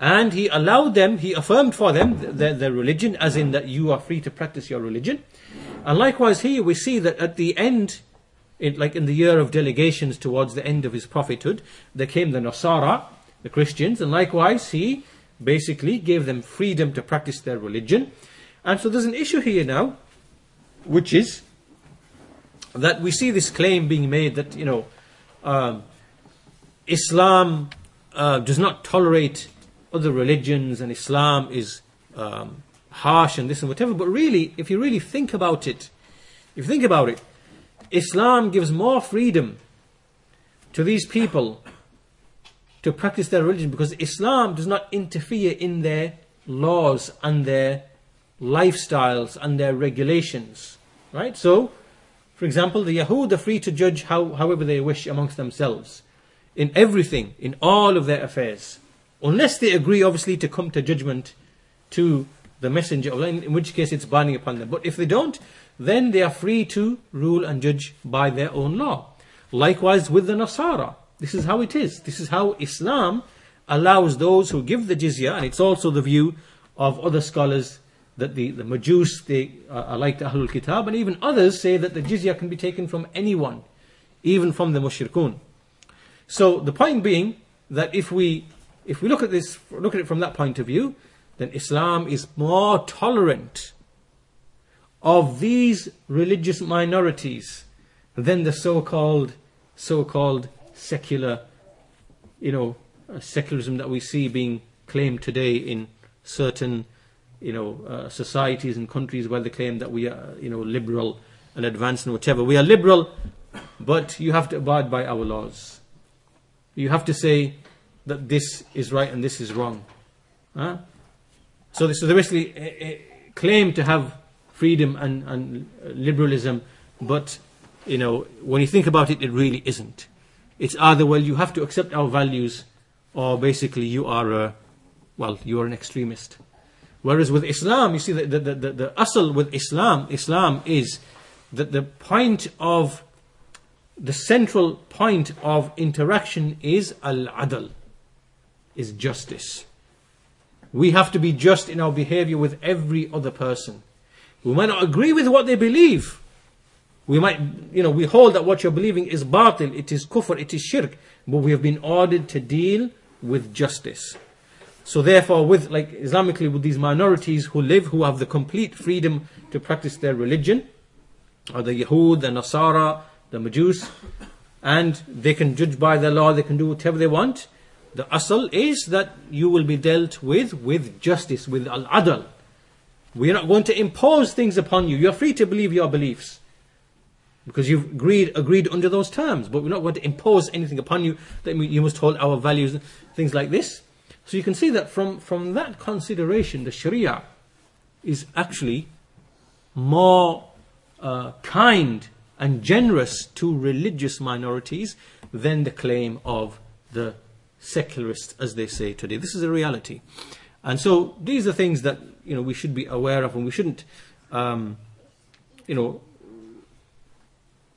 And he allowed them, he affirmed for them their, their religion, as in that you are free to practice your religion. And likewise here we see that at the end, it, like in the year of delegations towards the end of his prophethood, there came the Nasara, the Christians, and likewise he basically gave them freedom to practice their religion. And so there's an issue here now, which is that we see this claim being made that, you know, um, Islam uh, does not tolerate other religions, and Islam is um, harsh and this and whatever. But really, if you really think about it, if you think about it, Islam gives more freedom to these people to practice their religion, because Islam does not interfere in their laws and their lifestyles and their regulations, right? So, for example, the Yahud are free to judge how, however they wish amongst themselves, in everything, in all of their affairs, unless they agree, obviously, to come to judgment to the messenger, in which case it's binding upon them. But if they don't, then they are free to rule and judge by their own law. Likewise with the Nasara. This is how it is. This is how Islam allows those who give the jizya, and it's also the view of other scholars that the, the Majus, they are like the Ahlul Kitab, and even others say that the jizya can be taken from anyone, even from the mushrikun. So the point being that if we If we look at this, look at it from that point of view, then Islam is more tolerant of these religious minorities than the so-called, so-called secular, you know, secularism that we see being claimed today in certain, you know, uh, societies and countries where they claim that we are, you know, liberal and advanced and whatever. We are liberal, but you have to abide by our laws. You have to say that this is right and this is wrong. Huh? So, so they basically uh, uh, claim to have freedom and, and liberalism, but you know, when you think about it, it really isn't. It's either, well, you have to accept our values, or basically you are a, well, you are an extremist. Whereas with Islam, you see that the, the, the, the asl with Islam, Islam is that the point of, the central point of interaction is al-adl, is justice. We have to be just in our behavior with every other person. We might not agree with what they believe. We might, you know, we hold that what you're believing is batil, it is kufr, it is shirk, but we have been ordered to deal with justice. So therefore, with, like, Islamically, with these minorities who live, who have the complete freedom to practice their religion, or the Yahud, the Nasara, the Majus, and they can judge by their law, they can do whatever they want. The asal is that you will be dealt with with justice, with al-adl. We are not going to impose things upon you. You are free to believe your beliefs, because you've agreed, agreed under those terms. But we're not going to impose anything upon you, that you must hold our values, things like this. So you can see that from, from that consideration, the Sharia is actually more uh, kind and generous to religious minorities than the claim of the secularists, as they say today. This is a reality, and so these are things that, you know, we should be aware of, and we shouldn't, um, you know,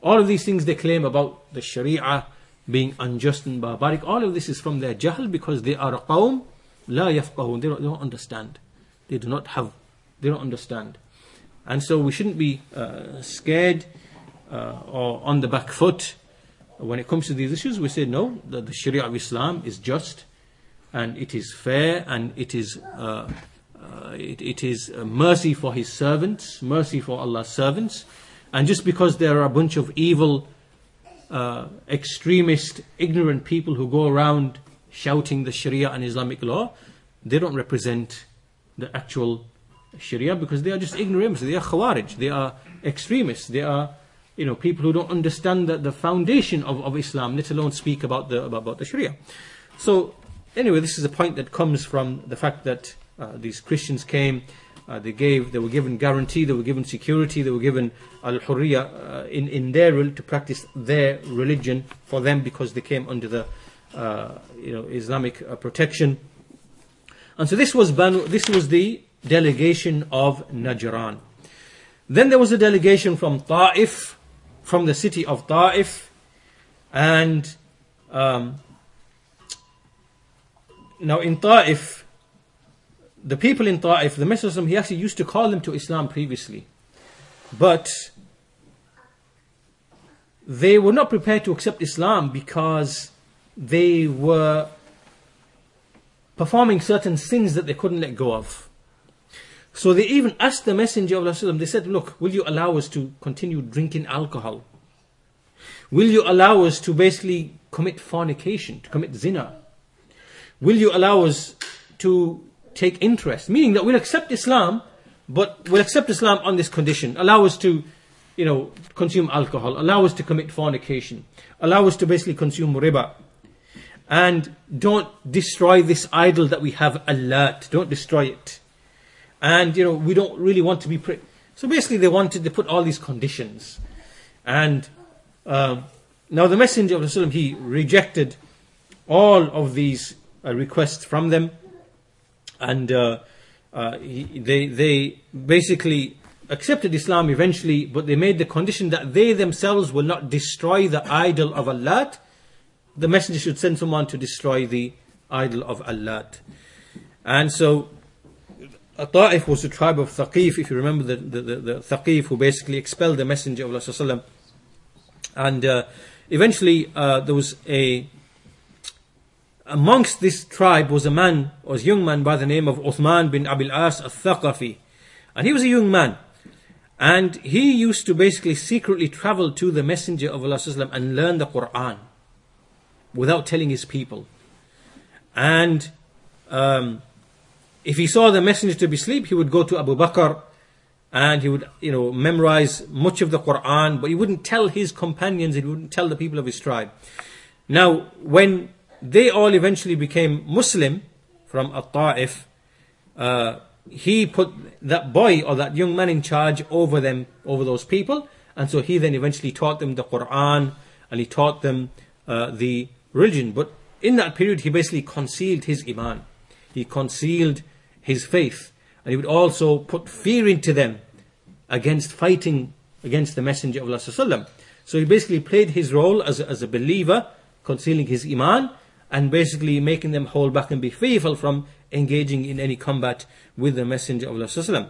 all of these things they claim about the Sharia being unjust and barbaric. All of this is from their jahl, because they are a qawm la yafqahun. They don't, they don't understand. They do not have. They don't understand, and so we shouldn't be uh, scared uh, or on the back foot. When it comes to these issues, we say no, that the Sharia of Islam is just, and it is fair, and it is uh, uh, it, it is uh, mercy for His servants, mercy for Allah's servants. And just because there are a bunch of evil uh, extremist, ignorant people who go around shouting the Sharia and Islamic law, they don't represent the actual Sharia because they are just ignorants, they are Khawarij, they are extremists, they are, you know, people who don't understand the, the foundation of, of Islam, let alone speak about the about, about the Sharia. So anyway, this is a point that comes from the fact that uh, these Christians came, uh, they gave, they were given guarantee, they were given security, they were given al-hurriya uh, in, in their will to practice their religion for them because they came under the uh, you know, Islamic uh, protection. And so this was Banu, this was the delegation of Najran. Then there was a delegation from Ta'if, from the city of Ta'if, and um, now in Ta'if, the people in Ta'if, the Messenger, he actually used to call them to Islam previously, but they were not prepared to accept Islam because they were performing certain sins that they couldn't let go of. So they even asked the Messenger of Allah, they said, look, will you allow us to continue drinking alcohol? Will you allow us to basically commit fornication, to commit zina? Will you allow us to take interest, meaning that we'll accept Islam, but we'll accept Islam on this condition. Allow us to, you know, consume alcohol, allow us to commit fornication, allow us to basically consume riba, and don't destroy this idol that we have, Allah, don't destroy it. And, you know, we don't really want to be... Pre so basically they wanted to put all these conditions. And uh, now the Messenger of Allah, he rejected all of these uh, requests from them. And uh, uh, they, they basically accepted Islam eventually, but they made the condition that they themselves will not destroy the idol of Allah. The Messenger should send someone to destroy the idol of Allah. And so Ta'if was the tribe of Thaqif, if you remember, the, the, the, the Thaqif who basically expelled the Messenger of Allah. And uh, eventually uh, there was a... Amongst this tribe was a man, or a young man by the name of Uthman bin Abil As al Thaqafi. And he was a young man. And he used to basically secretly travel to the Messenger of Allah and learn the Quran without telling his people. And um, if he saw the Messenger to be asleep, he would go to Abu Bakr and he would, you know, memorize much of the Quran, but he wouldn't tell his companions, he wouldn't tell the people of his tribe. Now, when they all eventually became Muslim from At-Ta'if, uh, he put that boy or that young man in charge over them, over those people, and so he then eventually taught them the Quran and he taught them uh, the religion. But in that period he basically concealed his iman, he concealed his faith, and he would also put fear into them against fighting against the Messenger of Allah. So he basically played his role as a, as a believer, concealing his iman and basically making them hold back and be fearful from engaging in any combat with the Messenger of Allah.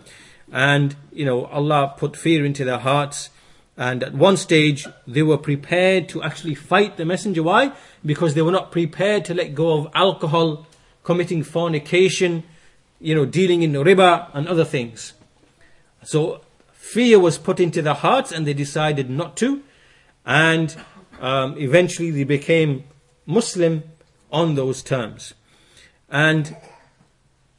And, you know, Allah put fear into their hearts, and at one stage they were prepared to actually fight the Messenger. Why? Because they were not prepared to let go of alcohol, committing fornication, you know, dealing in riba and other things. So fear was put into their hearts and they decided not to, and um, eventually they became Muslim on those terms. And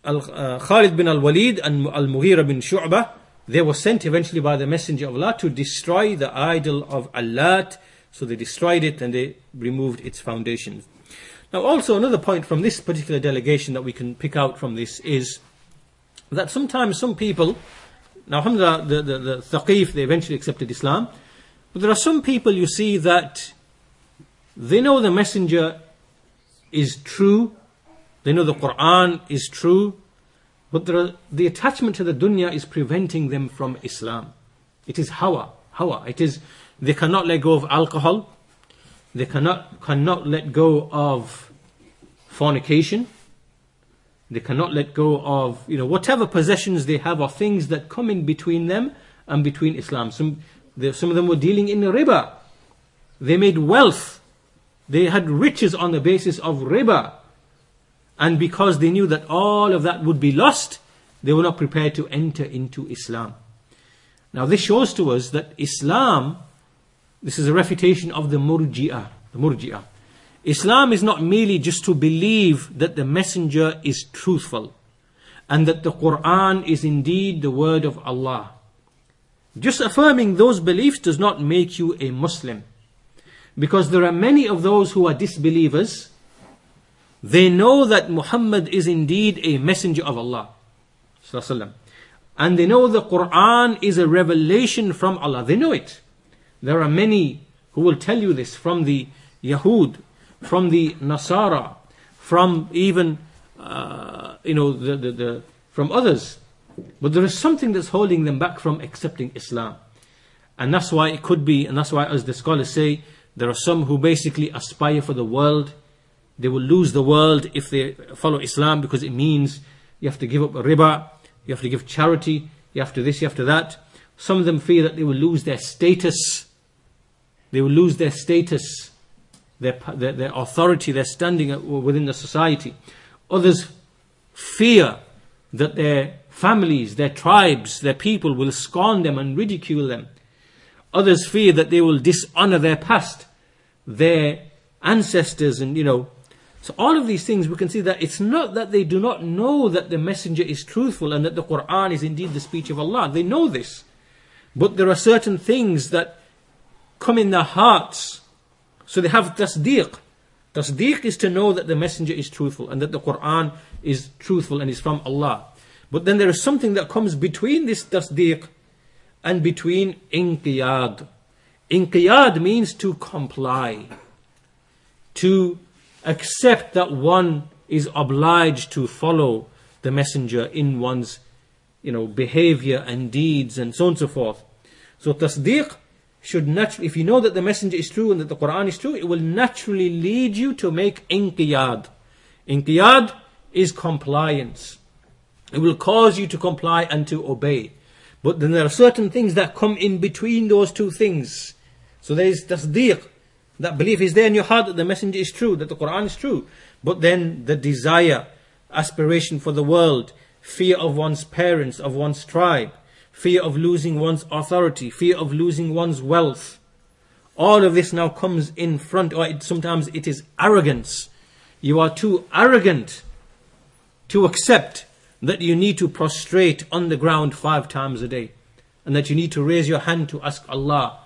uh, Khalid bin Al-Walid and Al-Mughira bin Shu'bah, they were sent eventually by the Messenger of Allah to destroy the idol of Allah. So they destroyed it and they removed its foundations. Now also another point from this particular delegation that we can pick out from this is that sometimes some people, now alhamdulillah, the, the, the Thaqif, they eventually accepted Islam, but there are some people you see that they know the Messenger is true, they know the Quran is true, but there are, the attachment to the dunya is preventing them from Islam. It is hawa, hawa. It is, they cannot let go of alcohol, they cannot cannot let go of fornication, they cannot let go of, you know, whatever possessions they have or things that come in between them and between Islam. Some they, some of them were dealing in riba. They made wealth. They had riches on the basis of riba. And because they knew that all of that would be lost, they were not prepared to enter into Islam. Now this shows to us that Islam This is a refutation of the Murji'ah. The Murji'ah. Islam is not merely just to believe that the messenger is truthful and that the Quran is indeed the word of Allah. Just affirming those beliefs does not make you a Muslim, because there are many of those who are disbelievers. They know that Muhammad is indeed a messenger of Allah, and they know the Quran is a revelation from Allah. They know it. There are many who will tell you this, from the Yahud, from the Nasara, from even uh, you know the, the, the from others. But there is something that's holding them back from accepting Islam. And that's why it could be, and that's why, as the scholars say, there are some who basically aspire for the world. They will lose the world if they follow Islam, because it means you have to give up riba, you have to give charity, you have to this, you have to that. Some of them fear that they will lose their status. They will lose their status, their, their, their authority, their standing within the society. Others fear that their families, their tribes, their people will scorn them and ridicule them. Others fear that they will dishonor their past, their ancestors, and you know. So all of these things, we can see that it's not that they do not know that the messenger is truthful and that the Quran is indeed the speech of Allah. They know this. But there are certain things that come in their hearts. So they have tasdeeq. Tasdeeq is to know that the messenger is truthful and that the Quran is truthful and is from Allah. But then there is something that comes between this tasdeeq and between inqiyad. Inqiyad means to comply, to accept that one is obliged to follow the messenger in one's, you know, behavior and deeds and so on and so forth. So tasdeeq should naturally, if you know that the messenger is true and that the Quran is true, it will naturally lead you to make inqiyad. Inqiyad is compliance. It will cause you to comply and to obey. But then there are certain things that come in between those two things. So there is tasdeeq. That belief is there in your heart that the messenger is true, that the Quran is true. But then the desire, aspiration for the world, fear of one's parents, of one's tribe, fear of losing one's authority, fear of losing one's wealth. All of this now comes in front, or it, sometimes it is arrogance. You are too arrogant to accept that you need to prostrate on the ground five times a day, and that you need to raise your hand to ask Allah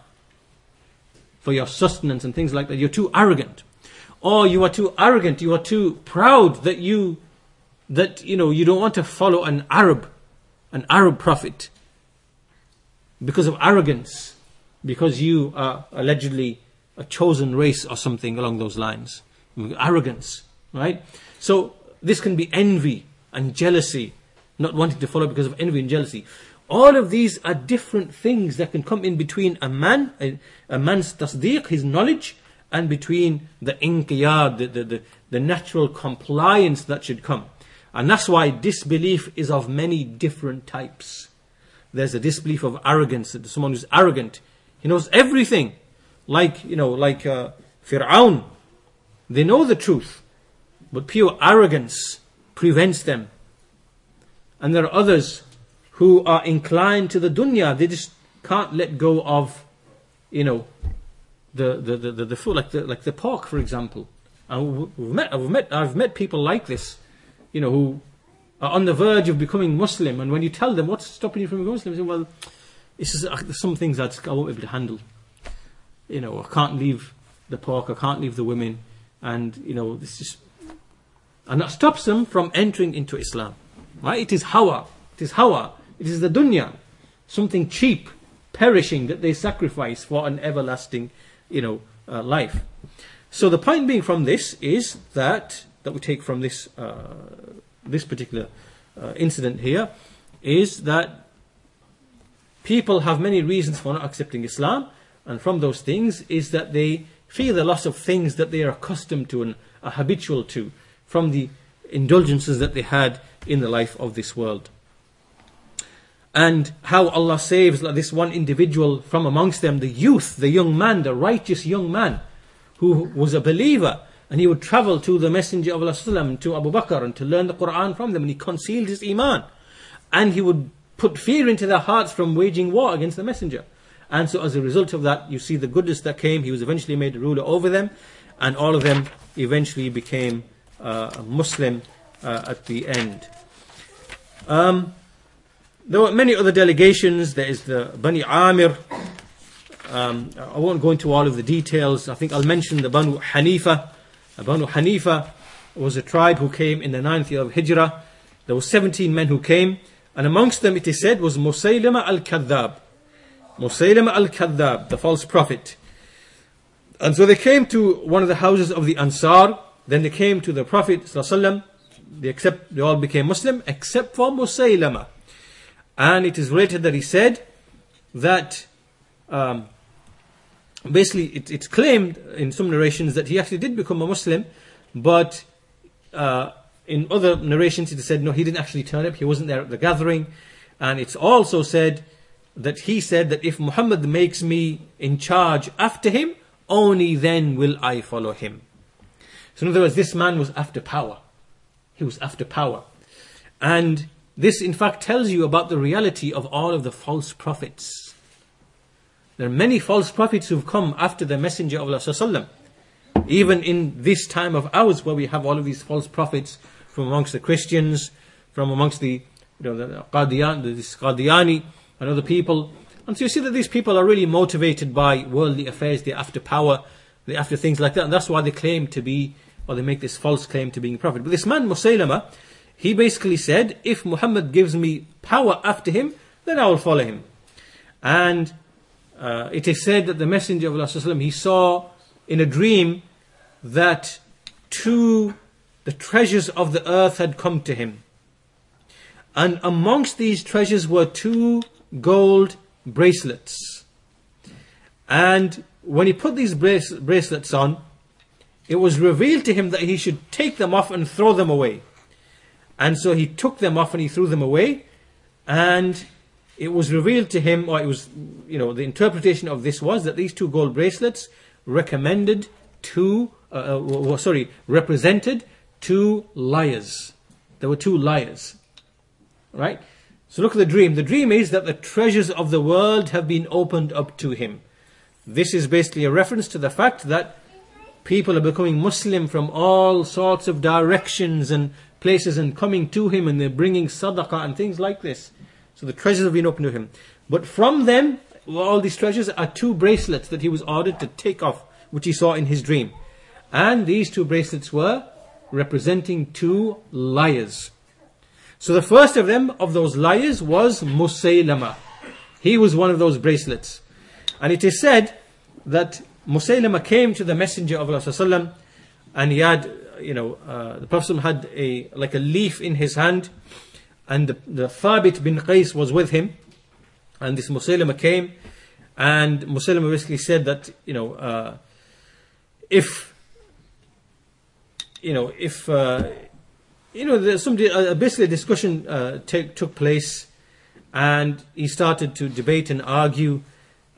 for your sustenance and things like that. You're too arrogant. Or you are too arrogant, you are too proud that you, that you know, you don't want to follow an Arab, an Arab prophet, because of arrogance, because you are allegedly a chosen race or something along those lines. Arrogance, right? So this can be envy and jealousy, not wanting to follow because of envy and jealousy. All of these are different things that can come in between a man, a, a man's tasdeeq, his knowledge, and between the inqiyad, the, the, the, the natural compliance that should come. And that's why disbelief is of many different types. There's a disbelief of arrogance, that someone who's arrogant, he knows everything. Like, you know, like uh, Fir'aun, they know the truth, but pure arrogance prevents them. And there are others who are inclined to the dunya. They just can't let go of, you know, the the the, the, the food, like the like the pork, for example. And we've met, I've met I've met people like this, you know, who are on the verge of becoming Muslim. And when you tell them what's stopping you from becoming Muslim, they say, "Well, this is some things I, just, I won't be able to handle. You know, I can't leave the pork. I can't leave the women. And you know, this just," and that stops them from entering into Islam. Right? It is hawa. It is hawa. It is the dunya, something cheap, perishing, that they sacrifice for an everlasting, you know, uh, life. So the point being from this is that, that we take from this, uh, this particular uh, incident here, is that people have many reasons for not accepting Islam, and from those things is that they fear the loss of things that they are accustomed to and are habitual to, from the indulgences that they had in the life of this world. And how Allah saves this one individual from amongst them, the youth, the young man, the righteous young man, who was a believer, and he would travel to the Messenger of Allah, to Abu Bakr, and to learn the Quran from them, and he concealed his iman. And he would put fear into their hearts from waging war against the Messenger. And so as a result of that, you see the goodness that came. He was eventually made a ruler over them, and all of them eventually became uh, Muslim uh, at the end. Um, there were many other delegations. There is the Bani Amir. Um, I won't go into all of the details. I think I'll mention the Banu Hanifa. Banu Hanifa was a tribe who came in the ninth year of Hijrah. There were seventeen men who came, and amongst them, it is said, was Musaylima al-Kadhdhab. Musaylima al-Kadhdhab, the false prophet. And so they came to one of the houses of the Ansar. Then they came to the Prophet ﷺ. They, accept, they all became Muslim except for Musaylima. And it is related that he said that um, basically it, it's claimed in some narrations that he actually did become a Muslim, but uh, in other narrations it is said no, he didn't actually turn up, he wasn't there at the gathering. And it's also said that he said that if Muhammad makes me in charge after him, only then will I follow him. So in other words, this man was after power. He was after power. And this in fact tells you about the reality of all of the false prophets. There are many false prophets who've come after the Messenger of Allah Sallallahu Alaihi Wasallam. Even in this time of ours, where we have all of these false prophets from amongst the Christians, from amongst the, you know, the Qadiani and other people. And so you see that these people are really motivated by worldly affairs. They're after power, they're after things like that, and that's why they claim to be, or they make this false claim to being a prophet. But this man Musaylima, he basically said, if Muhammad gives me power after him, then I will follow him. And uh, it is said that the Messenger of Allah Sallallahu Alaihi Wasallam, he saw in a dream that two, the treasures of the earth had come to him. And amongst these treasures were two gold bracelets. And when he put these brace bracelets on, it was revealed to him that he should take them off and throw them away. And so he took them off and he threw them away. And it was revealed to him, or it was, you know, the interpretation of this was that these two gold bracelets recommended to, uh, uh, sorry, represented two liars. There were two liars. Right? So look at the dream. The dream is that the treasures of the world have been opened up to him. This is basically a reference to the fact that people are becoming Muslim from all sorts of directions and places and coming to him, and they're bringing sadaqah and things like this. So the treasures have been opened to him. But from them, all these treasures are two bracelets that he was ordered to take off, which he saw in his dream. And these two bracelets were representing two liars. So the first of them, of those liars, was Musaylima. He was one of those bracelets. And it is said that Musaylima came to the Messenger of Allah Sallallahu Alaihi Wasallam, and he had, you know, uh, the Prophet had a like a leaf in his hand, and the, the Thabit bin Qais was with him, and this Musaylima came, and Musaylima basically said that, you know, uh, if, you know, if, uh, you know, there's somebody, uh, basically a discussion uh, take, took place, and he started to debate and argue.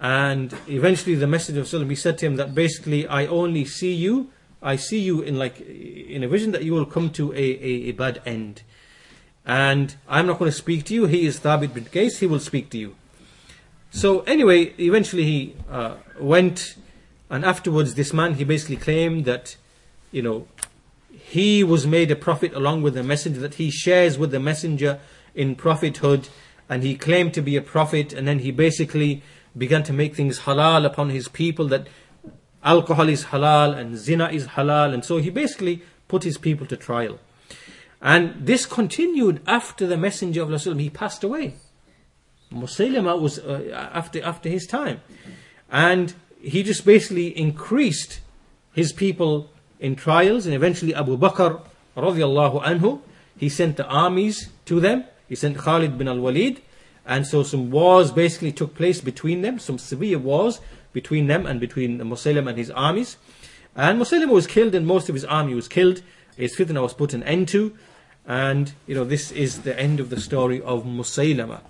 And eventually the Messenger of Allah, he said to him that basically, I only see you, I see you in like in a vision that you will come to a, a, a bad end. And I'm not going to speak to you. He is Thabit bin Qais, he will speak to you. So anyway, eventually he uh, went, and afterwards this man, he basically claimed that, you know, he was made a prophet along with the messenger, that he shares with the messenger in prophethood, and he claimed to be a prophet. And then he basically began to make things halal upon his people, that alcohol is halal and zina is halal. And so he basically put his people to trial. And this continued after the Messenger of Allah, he passed away. Musaylima was uh, after, after his time. And he just basically increased his people in trials. And eventually Abu Bakr radiallahu anhu, he sent the armies to them. He sent Khalid bin Al-Walid. And so some wars basically took place between them, some severe wars between them and between Musaylima and his armies. And Musaylima was killed, and most of his army was killed. His fitna was put an end to. And, you know, this is the end of the story of Musaylima.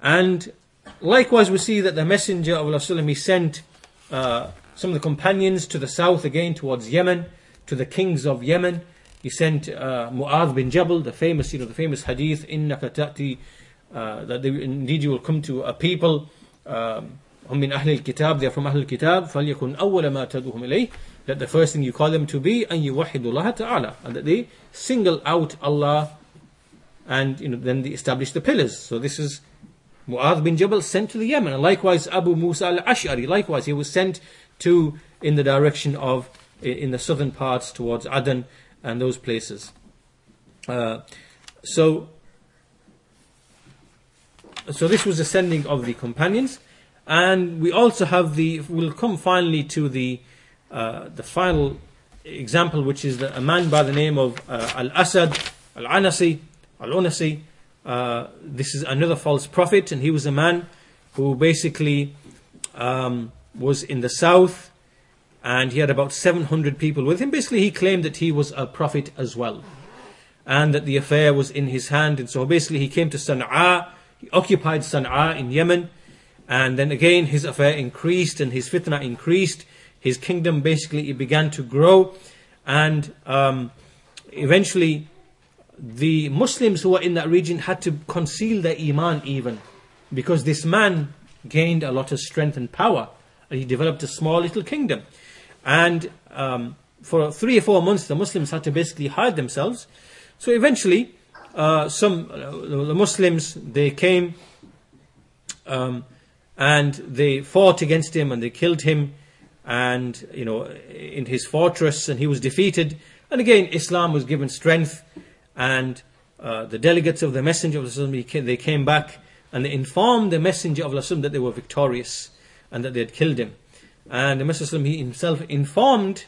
And likewise, we see that the Messenger of Allah Sallallahu Alaihi Wasallam, he sent uh, some of the companions to the south again, towards Yemen, to the kings of Yemen. He sent uh, Mu'adh bin Jabal, the famous, you know, the famous hadith, إِنَّكَ تَأْتِي Uh, that they, indeed you will come to a people um, min Ahlul Kitab, they are from Ahlul Kitab, فَلْيَكُنْ أَوَّلَ مَا تَدُوهُمْ إِلَيْهِ, that the first thing you call them to be, and يُوَحِّدُ اللَّهَ تَعَالَى, and that they single out Allah, and you know, then they establish the pillars. So this is Mu'adh bin Jabal sent to the Yemen, and likewise Abu Musa al-Ash'ari, likewise he was sent to in the direction of, in the southern parts towards Aden and those places. Uh, so so this was the sending of the companions. And we also have the, we'll come finally to the uh, the final example, which is the, a man by the name of uh, Al-Asad Al-Anasi, Al-Anasi. Uh, this is another false prophet, and he was a man who basically um, was in the south, and he had about seven hundred people with him. Basically he claimed that he was a prophet as well, and that the affair was in his hand. And so basically he came to Sana'a, he occupied Sana'a in Yemen, and then again his affair increased and his fitna increased. His kingdom basically, it began to grow, and um, eventually the Muslims who were in that region had to conceal their iman, even because this man gained a lot of strength and power, and he developed a small little kingdom. And um, for three or four months the Muslims had to basically hide themselves. So eventually uh, some uh, the Muslims, they came um, and they fought against him, and they killed him, and you know, in his fortress, and he was defeated. And again Islam was given strength. And uh, the delegates of the Messenger of Allah, they came back and they informed the Messenger of Allah that they were victorious and that they had killed him. And the Messenger he himself informed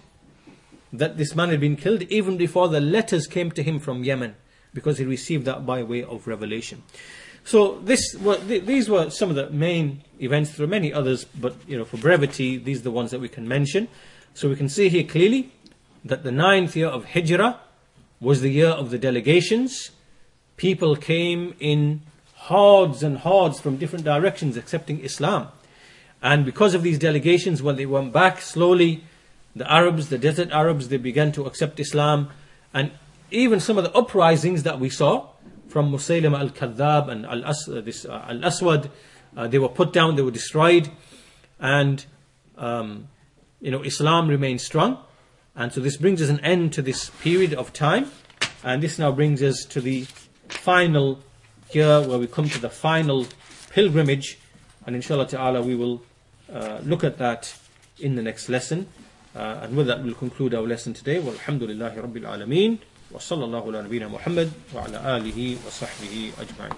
that this man had been killed even before the letters came to him from Yemen, because he received that by way of revelation. So this were, th these were some of the main events. There are many others, but you know, for brevity, these are the ones that we can mention. So we can see here clearly that the ninth year of Hijrah was the year of the delegations. People came in hordes and hordes from different directions accepting Islam. And because of these delegations, when they went back slowly, the Arabs, the desert Arabs, they began to accept Islam. And even some of the uprisings that we saw from Musaylima al-Kadhdhab and Al-Aswad, uh, they were put down, they were destroyed. And um, you know, Islam remained strong. And so this brings us an end to this period of time. And this now brings us to the final year, where we come to the final pilgrimage. And inshallah ta'ala we will uh, look at that in the next lesson. Uh, and with that we'll conclude our lesson today. Walhamdulillahi Rabbil Alameen. Wa sallallahu ala nabina Muhammad wa ala alihi wa sahbihi ajma'in.